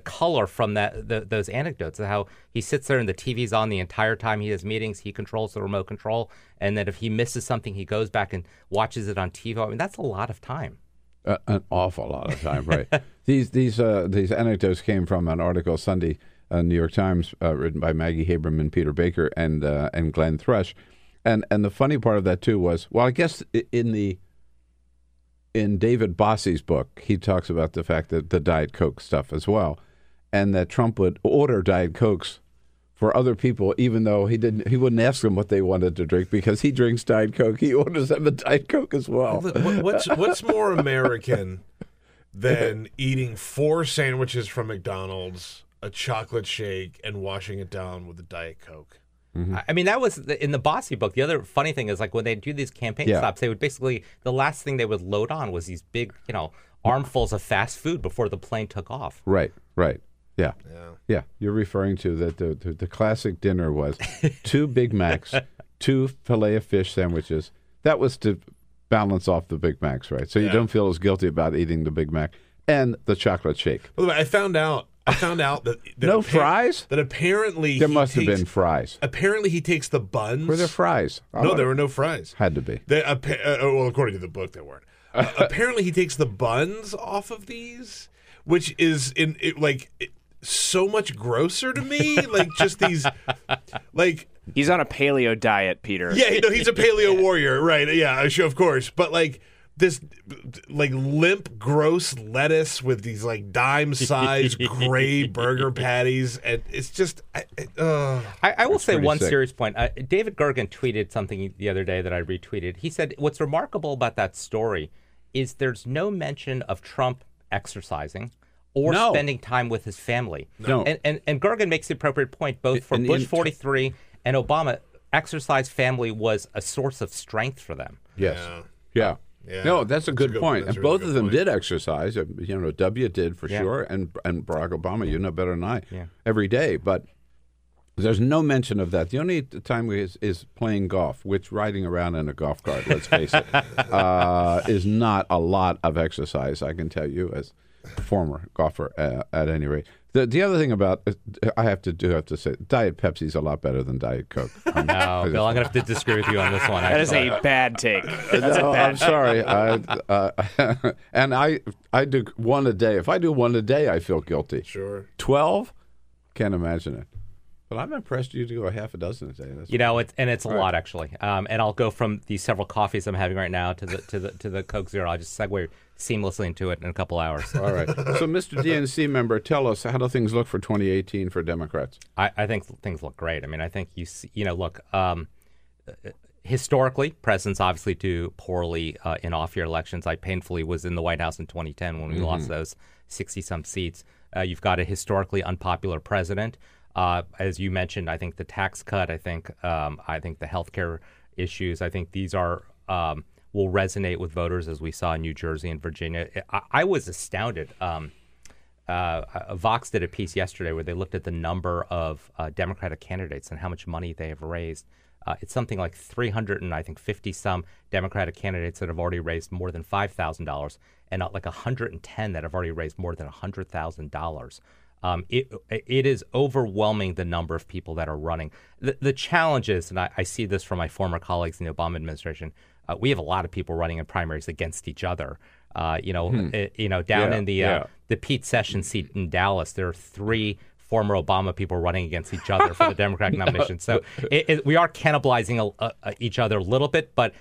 color from those anecdotes of how he sits there and the TV's on the entire time he has meetings, he controls the remote control, and that if he misses something, he goes back and watches it on TiVo. That's a lot of time. An awful lot of time, right? These anecdotes came from an article Sunday in New York Times written by Maggie Haberman, Peter Baker, and Glenn Thrush, and the funny part of that too was, well, I guess in David Bossy's book, he talks about the fact that the Diet Coke stuff as well, and that Trump would order Diet Cokes for other people, even though he wouldn't ask them what they wanted to drink because he drinks Diet Coke. He orders them a Diet Coke as well. What's more American than eating 4 sandwiches from McDonald's, a chocolate shake, and washing it down with a Diet Coke? Mm-hmm. That was in the Bossy book. The other funny thing is, when they do these campaign stops, they would basically, the last thing they would load on was these big, armfuls of fast food before the plane took off. Right. Yeah. You're referring to that the classic dinner was 2 Big Macs, 2 filet of fish sandwiches. That was to balance off the Big Macs, right? So you don't feel as guilty about eating the Big Mac and the chocolate shake. By the way, I found out that no fries? That apparently there must have been fries. Apparently he takes the buns. Were there fries? No, there were no fries. Had to be. According to the book, there weren't. Apparently he takes the buns off of these, which is so much grosser to me. Just these, he's on a paleo diet, Peter. Yeah, he's a paleo warrior, right? Yeah, sure, of course, but this limp, gross lettuce with these dime-sized gray burger patties, and it's just. I will say one serious point. David Gergen tweeted something the other day that I retweeted. He said, "What's remarkable about that story is there's no mention of Trump exercising or spending time with his family. No. And Gergen makes the appropriate point, both for Bush 43 and Obama, exercise family was a source of strength for them. Yes. Yeah. No, that's a good point. And really both of them did exercise. You know, W did for sure, and Barack Obama, you know better than I, every day. But there's no mention of that. The only time is playing golf, which riding around in a golf cart, let's face it, is not a lot of exercise, I can tell you, as a former golfer, at any rate. The other thing about, I have to say, Diet Pepsi's a lot better than Diet Coke. No, Bill, I'm going to have to disagree with you on this one. That is a bad take. I'm sorry. And I do one a day. If I do one a day, I feel guilty. Sure. 12? Can't imagine it. But I'm impressed you do a half a dozen a day. It's a lot, actually. And I'll go from the several coffees I'm having right now to the Coke Zero. I'll just segue seamlessly into it in a couple hours. All right. So, Mr. DNC member, tell us, how do things look for 2018 for Democrats? I think things look great. I mean, I think historically, presidents obviously do poorly in off-year elections. I painfully was in the White House in 2010 when we lost those 60-some seats. You've got a historically unpopular president. As you mentioned, I think the tax cut, I think the healthcare issues, I think these are will resonate with voters, as we saw in New Jersey and Virginia. I was astounded. Vox did a piece yesterday where they looked at the number of Democratic candidates and how much money they have raised. It's something like 350-some Democratic candidates that have already raised more than $5,000 and like 110 that have already raised more than $100,000. It is overwhelming, the number of people that are running. The challenge is, and I see this from my former colleagues in the Obama administration, we have a lot of people running in primaries against each other. In the Pete Sessions seat in Dallas, there are three former Obama people running against each other for the Democratic nomination. So we are cannibalizing each other a little bit, but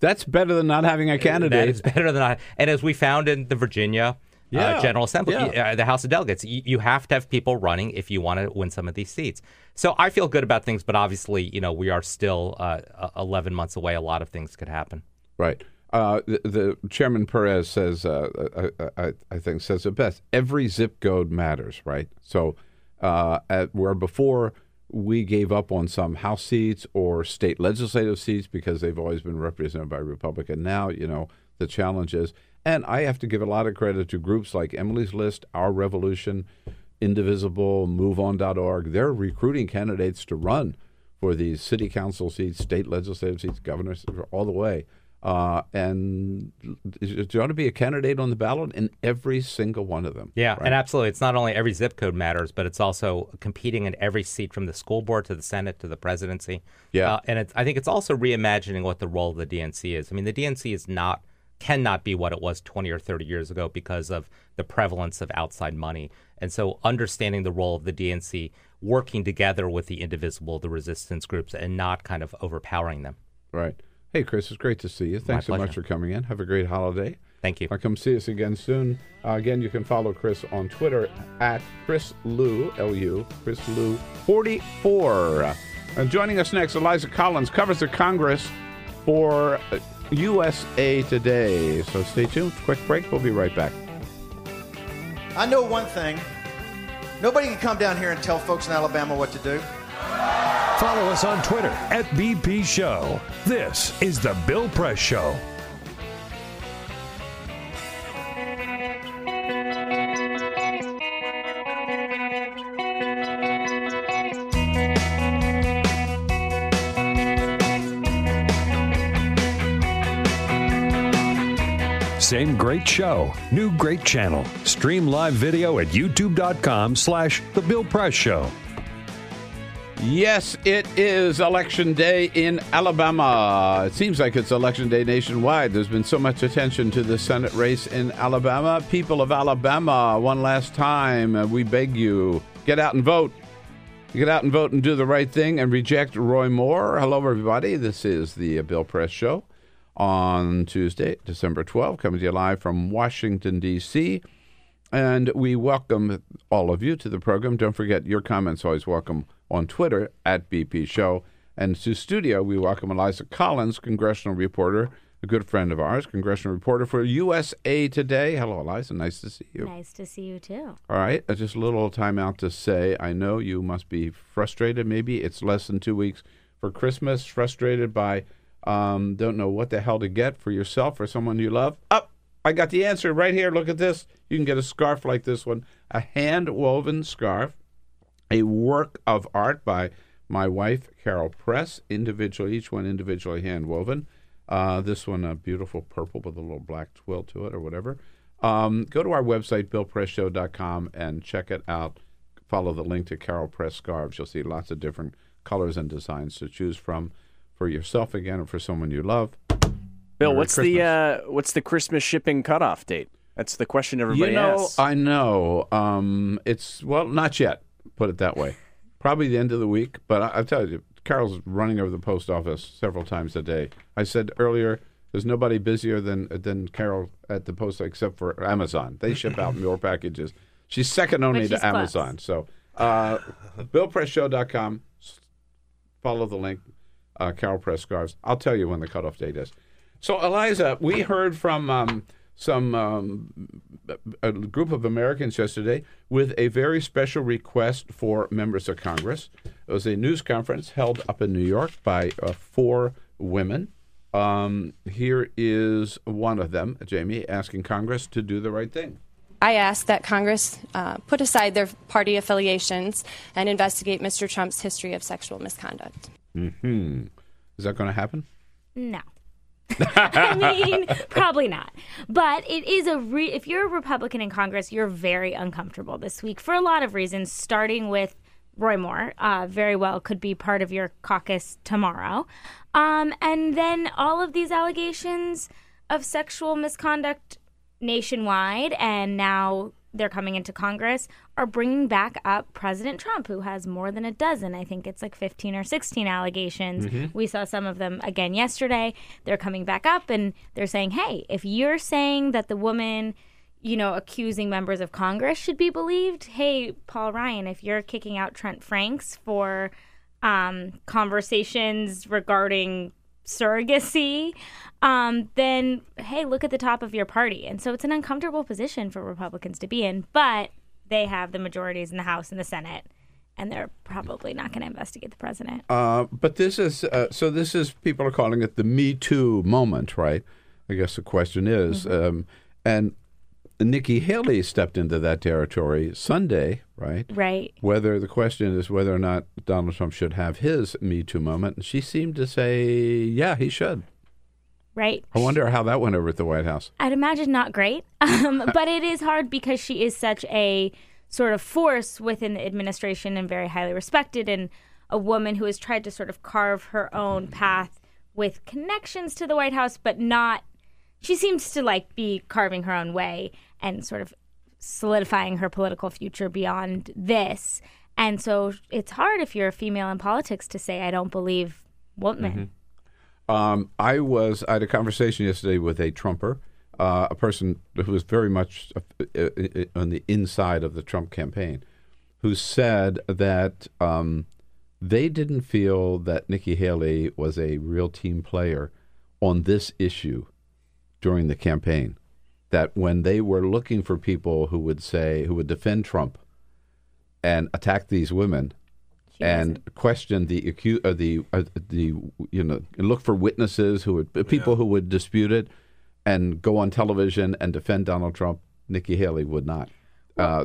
that's better than not having a candidate. That is better than not. And as we found in the Virginia General Assembly, the House of Delegates, you have to have people running if you want to win some of these seats. So I feel good about things, but obviously, we are still 11 months away. A lot of things could happen. Right. The Chairman Perez says, I think, says it best, every zip code matters, right? So where before we gave up on some House seats or state legislative seats because they've always been represented by Republican, now, the challenge is. And I have to give a lot of credit to groups like Emily's List, Our Revolution, Indivisible, MoveOn.org. They're recruiting candidates to run for these city council seats, state legislative seats, governors, all the way. And there ought to be a candidate on the ballot in every single one of them. Yeah, right? And absolutely. It's not only every zip code matters, but it's also competing in every seat from the school board to the Senate to the presidency. Yeah. I think it's also reimagining what the role of the DNC is. I mean, the DNC is not... cannot be what it was 20 or 30 years ago because of the prevalence of outside money. And so understanding the role of the DNC, working together with the Indivisible, the resistance groups, and not kind of overpowering them. Right. Hey, Chris, it's great to see you. Thanks so much for coming in. Have a great holiday. Thank you. Come see us again soon. Again, you can follow Chris on Twitter at Chris Liu, L-U, Chris Liu 44. And joining us next, Eliza Collins covers the Congress for... USA Today. So stay tuned. Quick break. We'll be right back. I know one thing. Nobody can come down here and tell folks in Alabama what to do. Follow us on Twitter at BP Show. This is The Bill Press Show. Same great show, new great channel. Stream live video at youtube.com/The Bill Press Show. Yes, it is Election Day in Alabama. It seems like it's Election Day nationwide. There's been so much attention to the Senate race in Alabama. People of Alabama, one last time, we beg you, get out and vote. Get out and vote and do the right thing and reject Roy Moore. Hello, everybody. This is The Bill Press Show. On Tuesday, December 12, coming to you live from Washington, D.C., and we welcome all of you to the program. Don't forget, your comments always welcome on Twitter, at BP Show. And to studio, we welcome Eliza Collins, congressional reporter, a good friend of ours, congressional reporter for USA Today. Hello, Eliza. Nice to see you. Nice to see you, too. All right. Just a little time out to say, I know you must be frustrated. Maybe it's less than 2 weeks for Christmas, frustrated by don't know what the hell to get for yourself or someone you love. Up! I got the answer right here. Look at this. You can get a scarf like this one, a hand-woven scarf, a work of art by my wife, Carol Press, each one individually hand-woven. This one, a beautiful purple with a little black twill to it or whatever. Go to our website, BillPressShow.com, and check it out. Follow the link to Carol Press Scarves. You'll see lots of different colors and designs to choose from for yourself, again, or for someone you love. Bill, what's the Christmas shipping cutoff date? That's the question everybody asks. I know. It's, well, not yet, put it that way. Probably the end of the week, but I'll tell you, Carol's running over the post office several times a day. I said earlier, there's nobody busier than Carol at the post except for Amazon. They ship out more packages. She's second only to Amazon. So BillPressShow.com, follow the link, Carol Press Scarves. I'll tell you when the cutoff date is. So, Eliza, we heard from a group of Americans yesterday with a very special request for members of Congress. It was a news conference held up in New York by four women. Here is one of them, Jamie, asking Congress to do the right thing. I ask that Congress put aside their party affiliations and investigate Mr. Trump's history of sexual misconduct. Mm-hmm. Is that going to happen? No. I mean, probably not. But it is if you're a Republican in Congress, you're very uncomfortable this week for a lot of reasons, starting with Roy Moore, very well could be part of your caucus tomorrow. And then all of these allegations of sexual misconduct nationwide, and now they're coming into Congress, are bringing back up President Trump, who has more than a dozen. I think it's like 15 or 16 allegations. Mm-hmm. We saw some of them again yesterday. They're coming back up, and they're saying, hey, if you're saying that the woman, accusing members of Congress should be believed, hey, Paul Ryan, if you're kicking out Trent Franks for conversations regarding surrogacy, then, hey, look at the top of your party. And so it's an uncomfortable position for Republicans to be in, but they have the majorities in the House and the Senate, and they're probably not going to investigate the president. But this is, people are calling it the Me Too moment, right? I guess the question is, mm-hmm. And Nikki Haley stepped into that territory Sunday, right? Right. The question is whether or not Donald Trump should have his Me Too moment. And she seemed to say, yeah, he should. Right. I wonder how that went over at the White House. I'd imagine not great. But it is hard because she is such a sort of force within the administration and very highly respected, and a woman who has tried to sort of carve her own path with connections to the White House, but not. She seems to be carving her own way and sort of solidifying her political future beyond this. And so it's hard if you're a female in politics to say, I don't believe women. Mm-hmm. I had a conversation yesterday with a Trumper, a person who was very much on the inside of the Trump campaign, who said that they didn't feel that Nikki Haley was a real team player on this issue during the campaign, that when they were looking for people who would defend Trump and attack these women question look for witnesses who would dispute it and go on television and defend Donald Trump, Nikki Haley would not.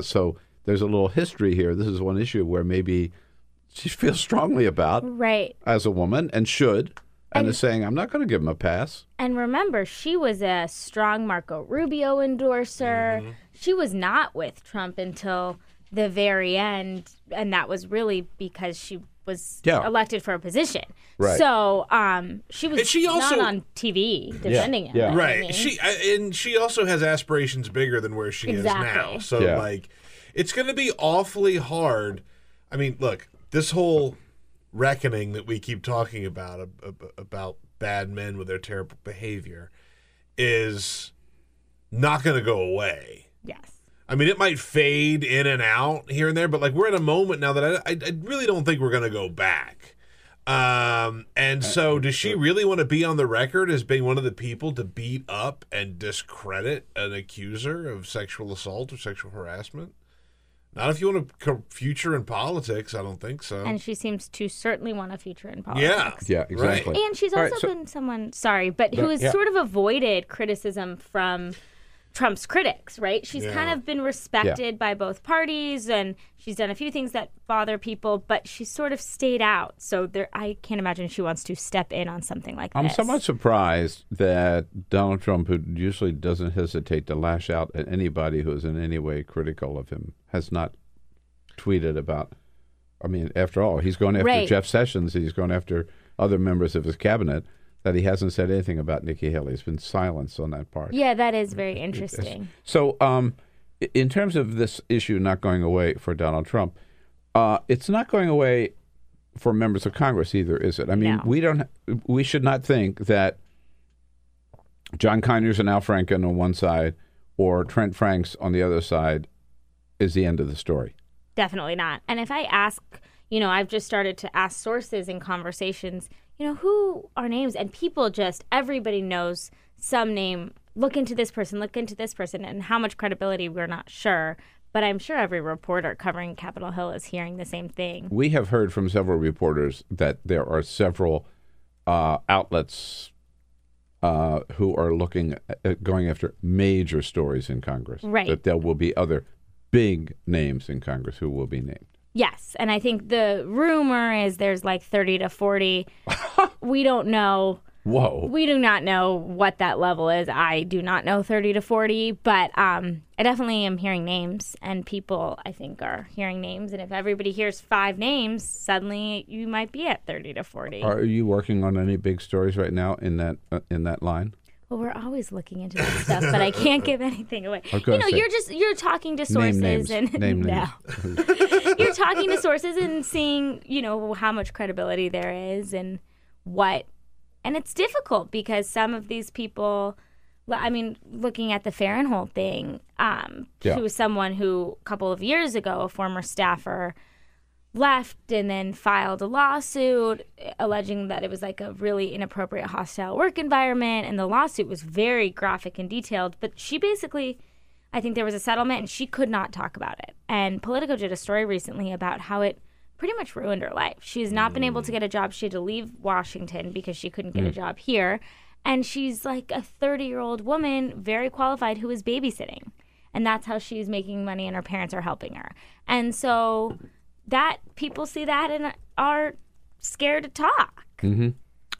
So there's a little history here. This is one issue where maybe she feels strongly about as a woman and should. And is saying, I'm not going to give him a pass. And remember, she was a strong Marco Rubio endorser. Mm-hmm. She was not with Trump until the very end, and that was really because she was elected for a position. Right. So she was not on TV defending him. Yeah. Right. I mean. She also has aspirations bigger than where she is now. So, it's going to be awfully hard. I mean, look, this whole reckoning that we keep talking about bad men with their terrible behavior is not going to go away. Yes. I mean, it might fade in and out here and there, but we're at a moment now that I really don't think we're going to go back. And so does she really want to be on the record as being one of the people to beat up and discredit an accuser of sexual assault or sexual harassment? Not if you want a future in politics, I don't think so. And she seems to certainly want a future in politics. Yeah, exactly. Right. And she's also been someone, who has sort of avoided criticism from Trump's critics, right? She's kind of been respected by both parties, and she's done a few things that bother people, but she's sort of stayed out. So there, I can't imagine she wants to step in on something like this. I'm somewhat surprised that Donald Trump, who usually doesn't hesitate to lash out at anybody who is in any way critical of him, has not tweeted about, I mean, after all, he's going after Jeff Sessions, he's going after other members of his cabinet, that he hasn't said anything about Nikki Haley. He's been silenced on that part. Yeah, that is very interesting. So in terms of this issue not going away for Donald Trump, it's not going away for members of Congress either, is it? I mean, we should not think that John Conyers and Al Franken on one side or Trent Franks on the other side is the end of the story. Definitely not. And if I ask, I've just started to ask sources in conversations, who are names, and people everybody knows some name. Look into this person, and how much credibility we're not sure. But I'm sure every reporter covering Capitol Hill is hearing the same thing. We have heard from several reporters that there are several outlets who are looking at going after major stories in Congress. Right. That there will be other big names in Congress who will be named. Yes, and I think the rumor is there's like 30 to 40. We don't know. Whoa. We do not know what that level is. I do not know 30 to 40, but I definitely am hearing names, and people, I think, are hearing names. And if everybody hears 5 names, suddenly you might be at 30 to 40. Are you working on any big stories right now in that line? Well, we're always looking into this stuff, but I can't give anything away. You're talking to sources you're talking to sources and seeing, how much credibility there is and what. And it's difficult because some of these people, looking at the Farenhold thing, who was someone who a couple of years ago, a former staffer, left and then filed a lawsuit alleging that it was like a really inappropriate hostile work environment, and the lawsuit was very graphic and detailed, but she basically, I think there was a settlement and she could not talk about it. And Politico did a story recently about how it pretty much ruined her life. She's not been able to get a job. She had to leave Washington because she couldn't get a job here, and she's like a 30-year-old woman, very qualified, who is babysitting, and that's how she's making money and her parents are helping her. And so that people see that and are scared to talk. Mm-hmm.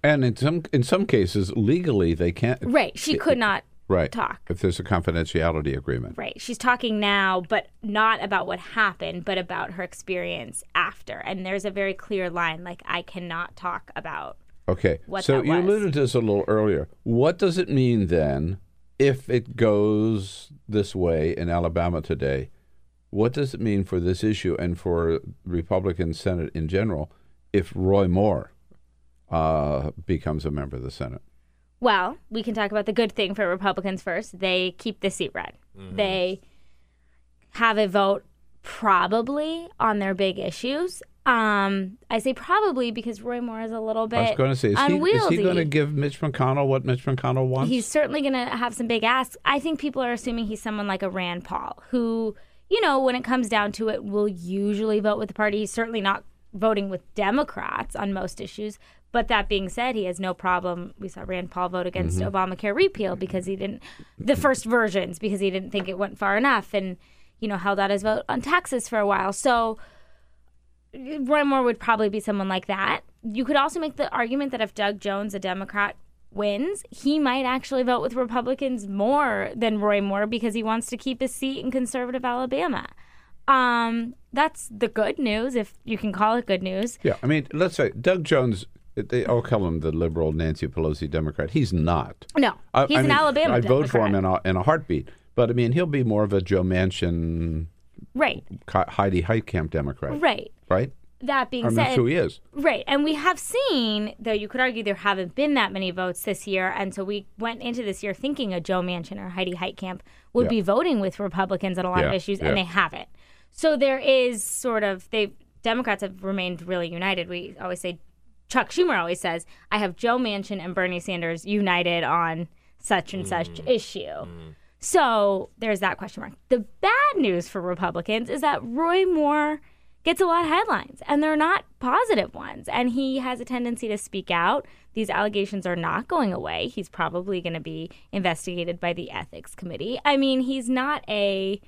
And in some cases, legally, they can't. Right. She could not talk. If there's a confidentiality agreement. Right. She's talking now, but not about what happened, but about her experience after. And there's a very clear line, like, I cannot talk about what that was. So you alluded to this a little earlier. What does it mean, then, if it goes this way in Alabama today? What does it mean for this issue and for Republican Senate in general if Roy Moore becomes a member of the Senate? Well, we can talk about the good thing for Republicans first. They keep the seat red. Mm-hmm. They have a vote probably on their big issues. I say probably because Roy Moore is a little bit unwieldy. I was going to say, is he going to give Mitch McConnell what Mitch McConnell wants? He's certainly going to have some big asks. I think people are assuming he's someone like a Rand Paul who, when it comes down to it, will usually vote with the party. He's certainly not voting with Democrats on most issues. But that being said, he has no problem. We saw Rand Paul vote against Obamacare repeal because he didn't, the first versions, because he didn't think it went far enough, and, held out his vote on taxes for a while. So Roy Moore would probably be someone like that. You could also make the argument that if Doug Jones, a Democrat, wins, he might actually vote with Republicans more than Roy Moore because he wants to keep his seat in conservative Alabama. That's the good news, if you can call it good news. Yeah, let's say Doug Jones, they all call him the liberal Nancy Pelosi Democrat. He's not. No, he's an Alabama Democrat. I vote for him in a heartbeat, but he'll be more of a Joe Manchin, Heidi Heitkamp Democrat. Right? That being said, that's who he is. Right. And we have seen, though you could argue there haven't been that many votes this year, and so we went into this year thinking a Joe Manchin or Heidi Heitkamp would be voting with Republicans on a lot of issues, and they haven't. So there is Democrats have remained really united. We always say Chuck Schumer always says, I have Joe Manchin and Bernie Sanders united on such and such issue. So there's that question mark. The bad news for Republicans is that Roy Moore gets a lot of headlines, and they're not positive ones. And he has a tendency to speak out. These allegations are not going away. He's probably going to be investigated by the ethics committee. I mean, he's not a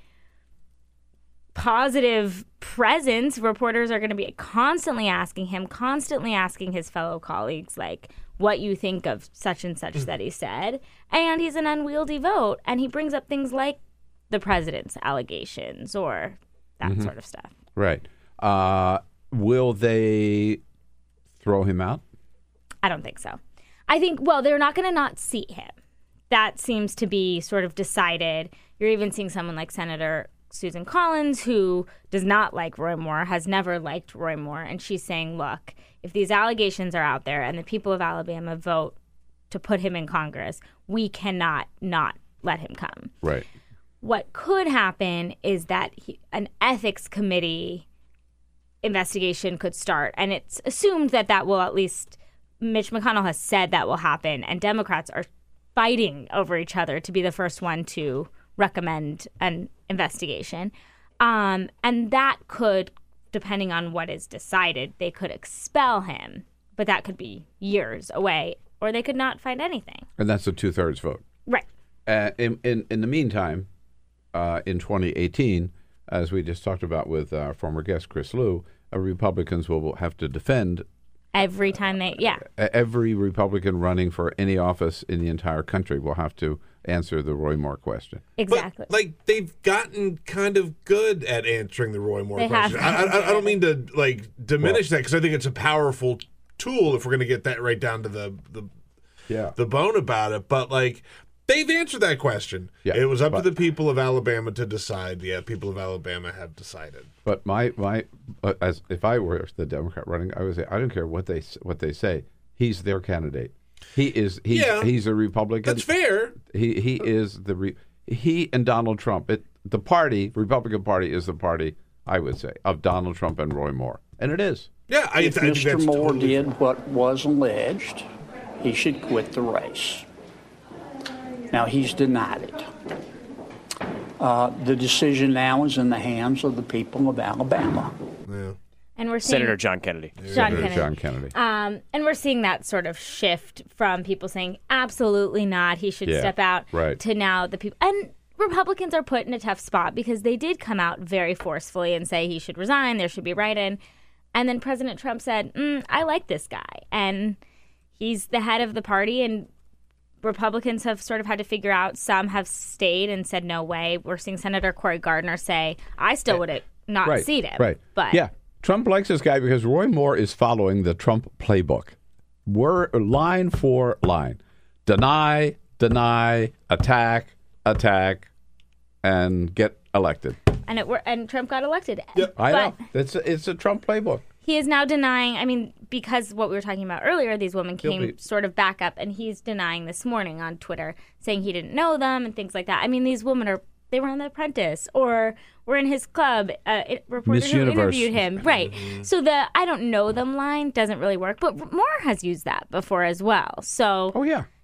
positive presence. Reporters are going to be constantly asking him, constantly asking his fellow colleagues, like, what you think of such and such that he said. And he's an unwieldy vote. And he brings up things like the president's allegations or that sort of stuff. Right. Will they throw him out? I don't think so. I think, well, they're not going to not seat him. That seems to be sort of decided. You're even seeing someone like Senator Susan Collins, who does not like Roy Moore, has never liked Roy Moore. And she's saying, look, if these allegations are out there and the people of Alabama vote to put him in Congress, we cannot not let him come. Right. What could happen is that an ethics committee investigation could start. And it's assumed that that will, at least Mitch McConnell has said that will happen. And Democrats are fighting over each other to be the first one to recommend an investigation. And that could, depending on what is decided, they could expel him. But that could be years away, or they could not find anything. And that's a 2/3 vote. Right. In the meantime... in 2018, as we just talked about with our former guest, Chris Liu, Republicans will have to defend every time they, every Republican running for any office in the entire country will have to answer the Roy Moore question. Exactly. But, like, they've gotten kind of good at answering the Roy Moore question. I don't mean to, like, diminish that, because I think it's a powerful tool if we're going to get that right down to the bone about it. But, like... They've answered that question. Yeah, it was up to the people of Alabama to decide. Yeah, people of Alabama have decided. But my as if I were the Democrat running, I would say I don't care what they say. He's their candidate. He's a Republican. That's fair. He and Donald Trump. The party, Republican Party, is the party I would say of Donald Trump and Roy Moore, and it is. Yeah, if Mr. Moore did what was alleged, he should quit the race. Now, he's denied it. The decision now is in the hands of the people of Alabama. Yeah. And we're seeing Senator John Kennedy. John Kennedy. And we're seeing that sort of shift from people saying, absolutely not, he should step out, to now the people. And Republicans are put in a tough spot because they did come out very forcefully and say he should resign, there should be write-in. And then President Trump said, I like this guy. And he's the head of the party, and Republicans have sort of had to figure out. Some have stayed and said, no way. We're seeing Senator Cory Gardner say, I still would have not seat him. Right. But yeah, Trump likes this guy because Roy Moore is following the Trump playbook. We're line for line. Deny, deny, attack, attack, and get elected. And Trump got elected. Yep. I know. It's a Trump playbook. He is now denying, I mean, because what we were talking about earlier, these women came sort of back up, and he's denying this morning on Twitter, saying he didn't know them and things like that. I mean, these women they were on The Apprentice, or were in his club, reporters who interviewed him. Right. So the I don't know them line doesn't really work, but Moore has used that before as well. So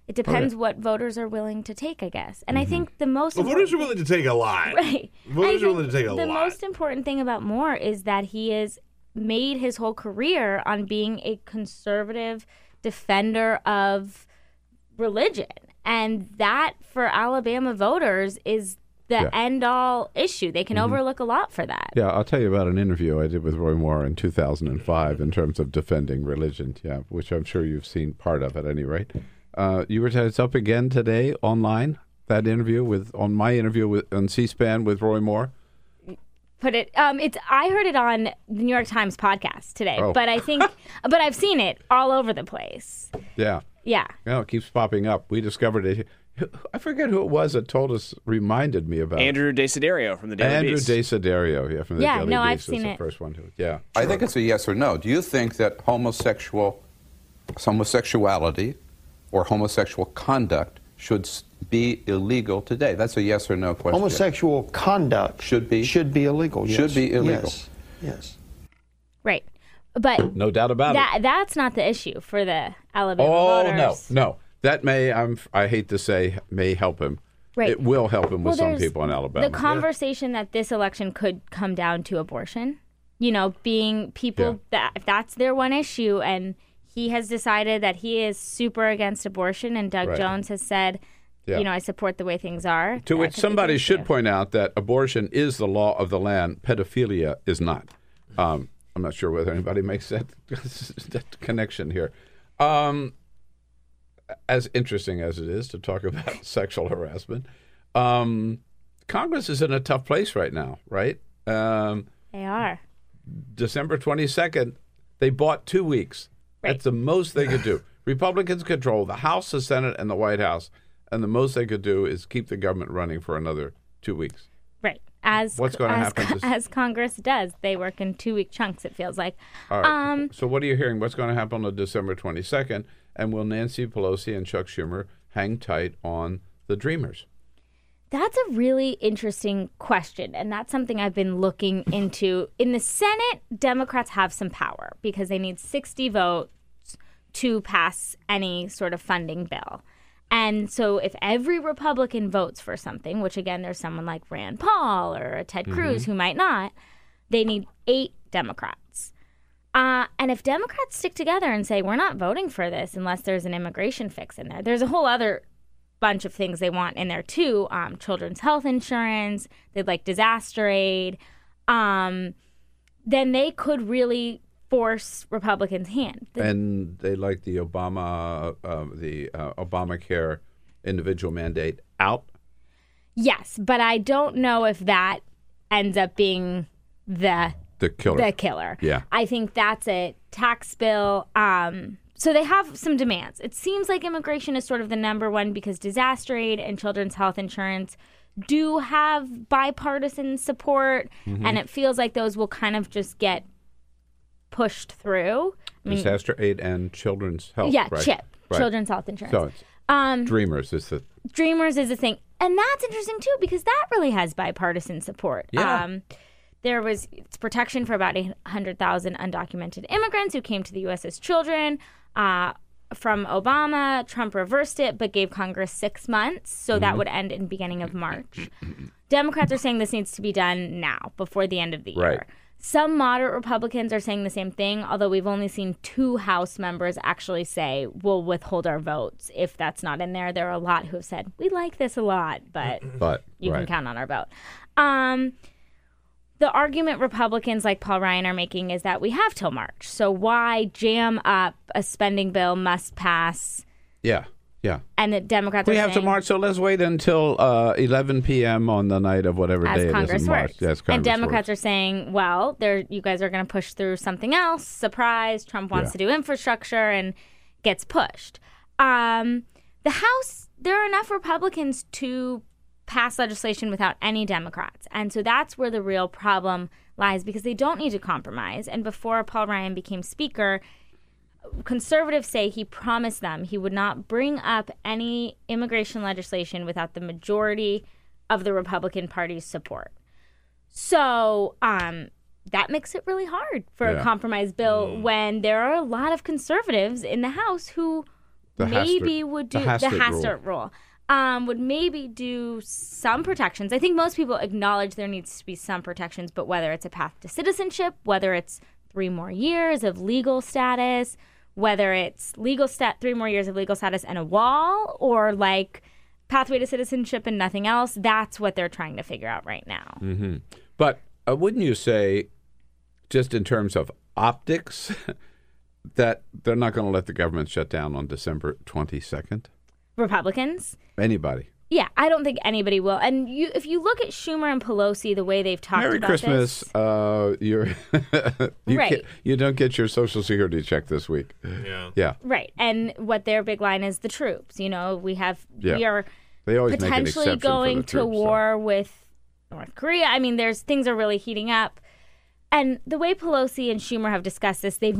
it depends what voters are willing to take, I guess. And I think the most voters are willing to take a lot. Right. Voters are willing to take a lot. The most important thing about Moore is that he is... made his whole career on being a conservative defender of religion. And that, for Alabama voters, is the end-all issue. They can overlook a lot for that. Yeah, I'll tell you about an interview I did with Roy Moore in 2005 in terms of defending religion, which I'm sure you've seen part of at any rate. It's up again today online, that interview, on C-SPAN with Roy Moore. I heard it on the New York Times podcast today, but I've seen it all over the place. Yeah. Yeah. It keeps popping up. We discovered it. I forget who it was that told us, reminded me about Andrew Desiderio from the Daily Beast. From the Daily Beast. Yeah, no, I've seen it. The first one to, I think it's a yes or no. Do you think that homosexuality or homosexual conduct should be illegal today? That's a yes or no question. Homosexual conduct should be illegal. Yes. Right. But no doubt about it. That's not the issue for the Alabama voters. Oh, no. That may, I hate to say, may help him. Right. It will help him with some people in Alabama. The conversation that this election could come down to abortion, you know, being people that if that's their one issue and he has decided that he is super against abortion and Doug Jones has said, you know, I support the way things are. To which somebody should point out that abortion is the law of the land. Pedophilia is not. I'm not sure whether anybody makes that, that connection here. As interesting as it is to talk about sexual harassment, Congress is in a tough place right now, right? They are. December 22nd, they bought 2 weeks. Right. That's the most they could do. Republicans control the House, the Senate, and the White House, and the most they could do is keep the government running for another 2 weeks. Right. As Congress does. They work in 2 week chunks, it feels like. All right. So what are you hearing? What's going to happen on December 22nd? And will Nancy Pelosi and Chuck Schumer hang tight on the Dreamers? That's a really interesting question. And that's something I've been looking into. In the Senate, Democrats have some power because they need 60 votes to pass any sort of funding bill. And so if every Republican votes for something, which, again, there's someone like Rand Paul or a Ted Cruz who might not, they need 8 Democrats. And if Democrats stick together and say, we're not voting for this unless there's an immigration fix in there, there's a whole other bunch of things they want in there, too. Children's health insurance, they'd like disaster aid. Then they could really force Republicans' hand. And they like the Obamacare individual mandate out? Yes, but I don't know if that ends up being the killer. Yeah. I think that's a tax bill. So they have some demands. It seems like immigration is sort of the number one because disaster aid and children's health insurance do have bipartisan support, and it feels like those will kind of just get pushed through. I mean, disaster aid and children's health. Yeah, right? CHIP, right. Children's health insurance. So it's Dreamers is the... Dreamers is the thing. And that's interesting, too, because that really has bipartisan support. Yeah. There was protection for about 100,000 undocumented immigrants who came to the U.S. as children from Obama. Trump reversed it but gave Congress 6 months, so that would end in the beginning of March. Democrats are saying this needs to be done now, before the end of the year. Right. Some moderate Republicans are saying the same thing, although we've only seen 2 House members actually say, we'll withhold our votes if that's not in there. There are a lot who have said, we like this a lot, but you can count on our vote. The argument Republicans like Paul Ryan are making is that we have till March. So why jam up a spending bill must pass? Yeah, yeah. And the Democrats are saying... We have till March, so let's wait until 11 p.m. on the night of whatever day it is in March. And Democrats are saying, well, you guys are going to push through something else. Surprise, Trump wants to do infrastructure and gets pushed. The House, there are enough Republicans to pass legislation without any Democrats. And so that's where the real problem lies, because they don't need to compromise. And before Paul Ryan became Speaker... Conservatives say he promised them he would not bring up any immigration legislation without the majority of the Republican Party's support. So that makes it really hard for a compromise bill when there are a lot of conservatives in the House who would do the Hastert rule, would maybe do some protections. I think most people acknowledge there needs to be some protections, but whether it's a path to citizenship, whether it's 3 more years of legal status, whether it's 3 more years of legal status and a wall, or like pathway to citizenship and nothing else. That's what they're trying to figure out right now. Mm-hmm. But wouldn't you say, just in terms of optics, that they're not going to let the government shut down on December 22nd? Republicans? Anybody. Yeah, I don't think anybody will. And if you look at Schumer and Pelosi, the way they've talked about Christmas, this... Merry Christmas. You don't get your Social Security check this week. Yeah. Right. And what their big line is, the troops. You know, we always potentially make an going for the troops, to war with North Korea. I mean, things are really heating up. And the way Pelosi and Schumer have discussed this, they've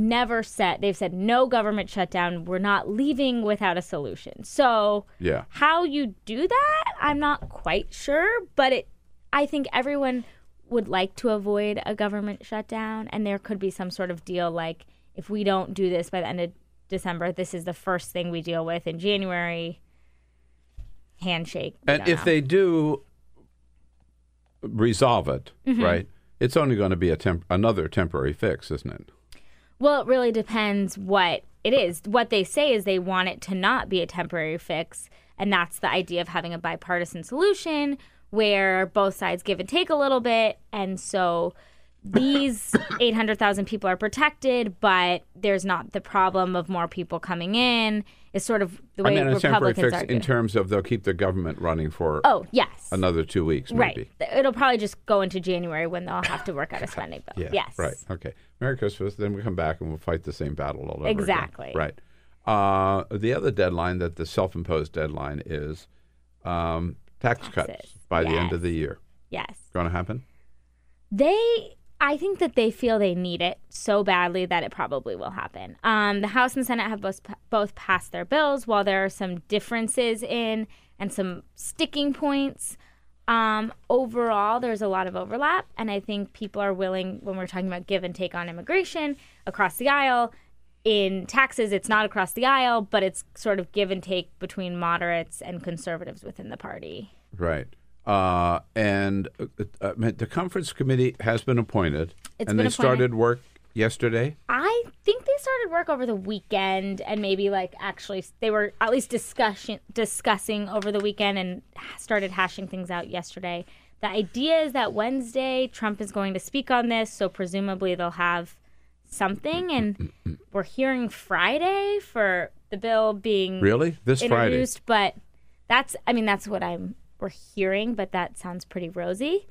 said no government shutdown. We're not leaving without a solution. So how you do that, I'm not quite sure. But I think everyone would like to avoid a government shutdown, and there could be some sort of deal like, if we don't do this by the end of December, this is the first thing we deal with in January. Handshake. And if they do resolve it, mm-hmm. right, it's only going to be another temporary fix, isn't it? Well, it really depends what it is. What they say is they want it to not be a temporary fix, and that's the idea of having a bipartisan solution where both sides give and take a little bit, and so these 800,000 people are protected, but there's not the problem of more people coming in. It's sort of the way Republicans argue. I mean, a temporary fix in terms of they'll keep the government running for another 2 weeks, maybe. Right. It'll probably just go into January when they'll have to work out a spending bill. Yeah, yes. Right. Okay. Merry Christmas. Then we come back and we'll fight the same battle all over again. Right. The other deadline, that the self-imposed deadline, is tax cuts by the end of the year. Yes. Going to happen? I think that they feel they need it so badly that it probably will happen. The House and Senate have both passed their bills, while there are some differences in and some sticking points. Overall, there's a lot of overlap, and I think people are willing, when we're talking about give and take on immigration, across the aisle. In taxes, it's not across the aisle, but it's sort of give and take between moderates and conservatives within the party. Right. And the conference committee has been appointed, started work yesterday. I think they started work over the weekend, and maybe they were at least discussing over the weekend and started hashing things out yesterday. The idea is that Wednesday Trump is going to speak on this, so presumably they'll have something, and we're hearing Friday for the bill being introduced, Friday. But that's what we're hearing, but that sounds pretty rosy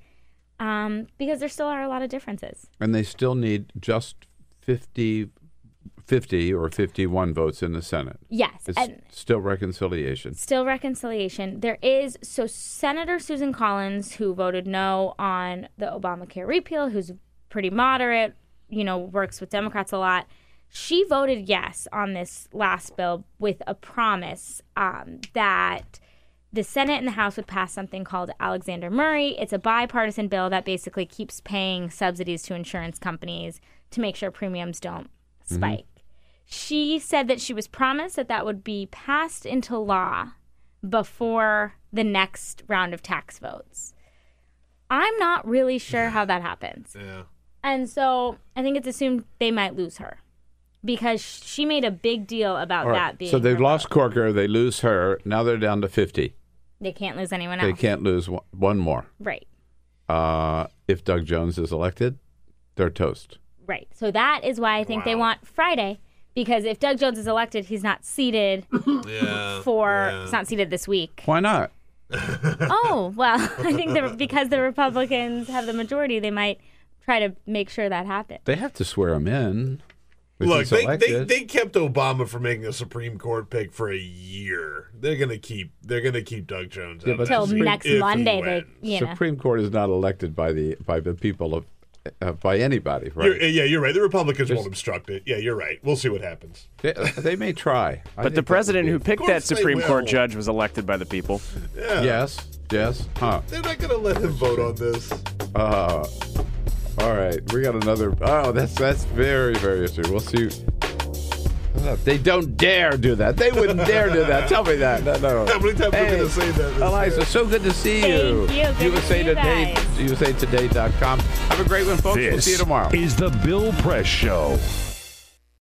because there still are a lot of differences. And they still need just 50 or 51 votes in the Senate. Yes. It's still reconciliation. There is, so Senator Susan Collins, who voted no on the Obamacare repeal, who's pretty moderate, works with Democrats a lot, she voted yes on this last bill with a promise that the Senate and the House would pass something called Alexander Murray. It's a bipartisan bill that basically keeps paying subsidies to insurance companies to make sure premiums don't spike. Mm-hmm. She said that she was promised that would be passed into law before the next round of tax votes. I'm not really sure how that happens. Yeah. And so I think it's assumed they might lose her, because she made a big deal about that being. So they lost Corker, they lose her, now they're down to 50. They can't lose anyone else. They can't lose one more. Right. If Doug Jones is elected, they're toast. Right. So that is why I think they want Friday, because if Doug Jones is elected, he's not seated he's not seated this week. Why not? Oh, well, I think because the Republicans have the majority, they might try to make sure that happens. They have to swear him in. Look, they kept Obama from making a Supreme Court pick for a year. They're gonna keep Doug Jones out until next Monday. Supreme Court is not elected by the people of by anybody, right? You're right. The Republicans won't obstruct it. Yeah, you're right. We'll see what happens. They may try, but the president who picked that Supreme Court judge was elected by the people. Yeah. Yes. Huh? They're not gonna let him vote on this. All right, we got another. Oh, that's very, very interesting. We'll see. They don't dare do that. They wouldn't dare do that. Tell me that. No. How many times are we going to say that? Eliza, so good to see you. Thank you. USA Today.com. Have a great one, folks. We'll see you tomorrow. This is the Bill Press Show.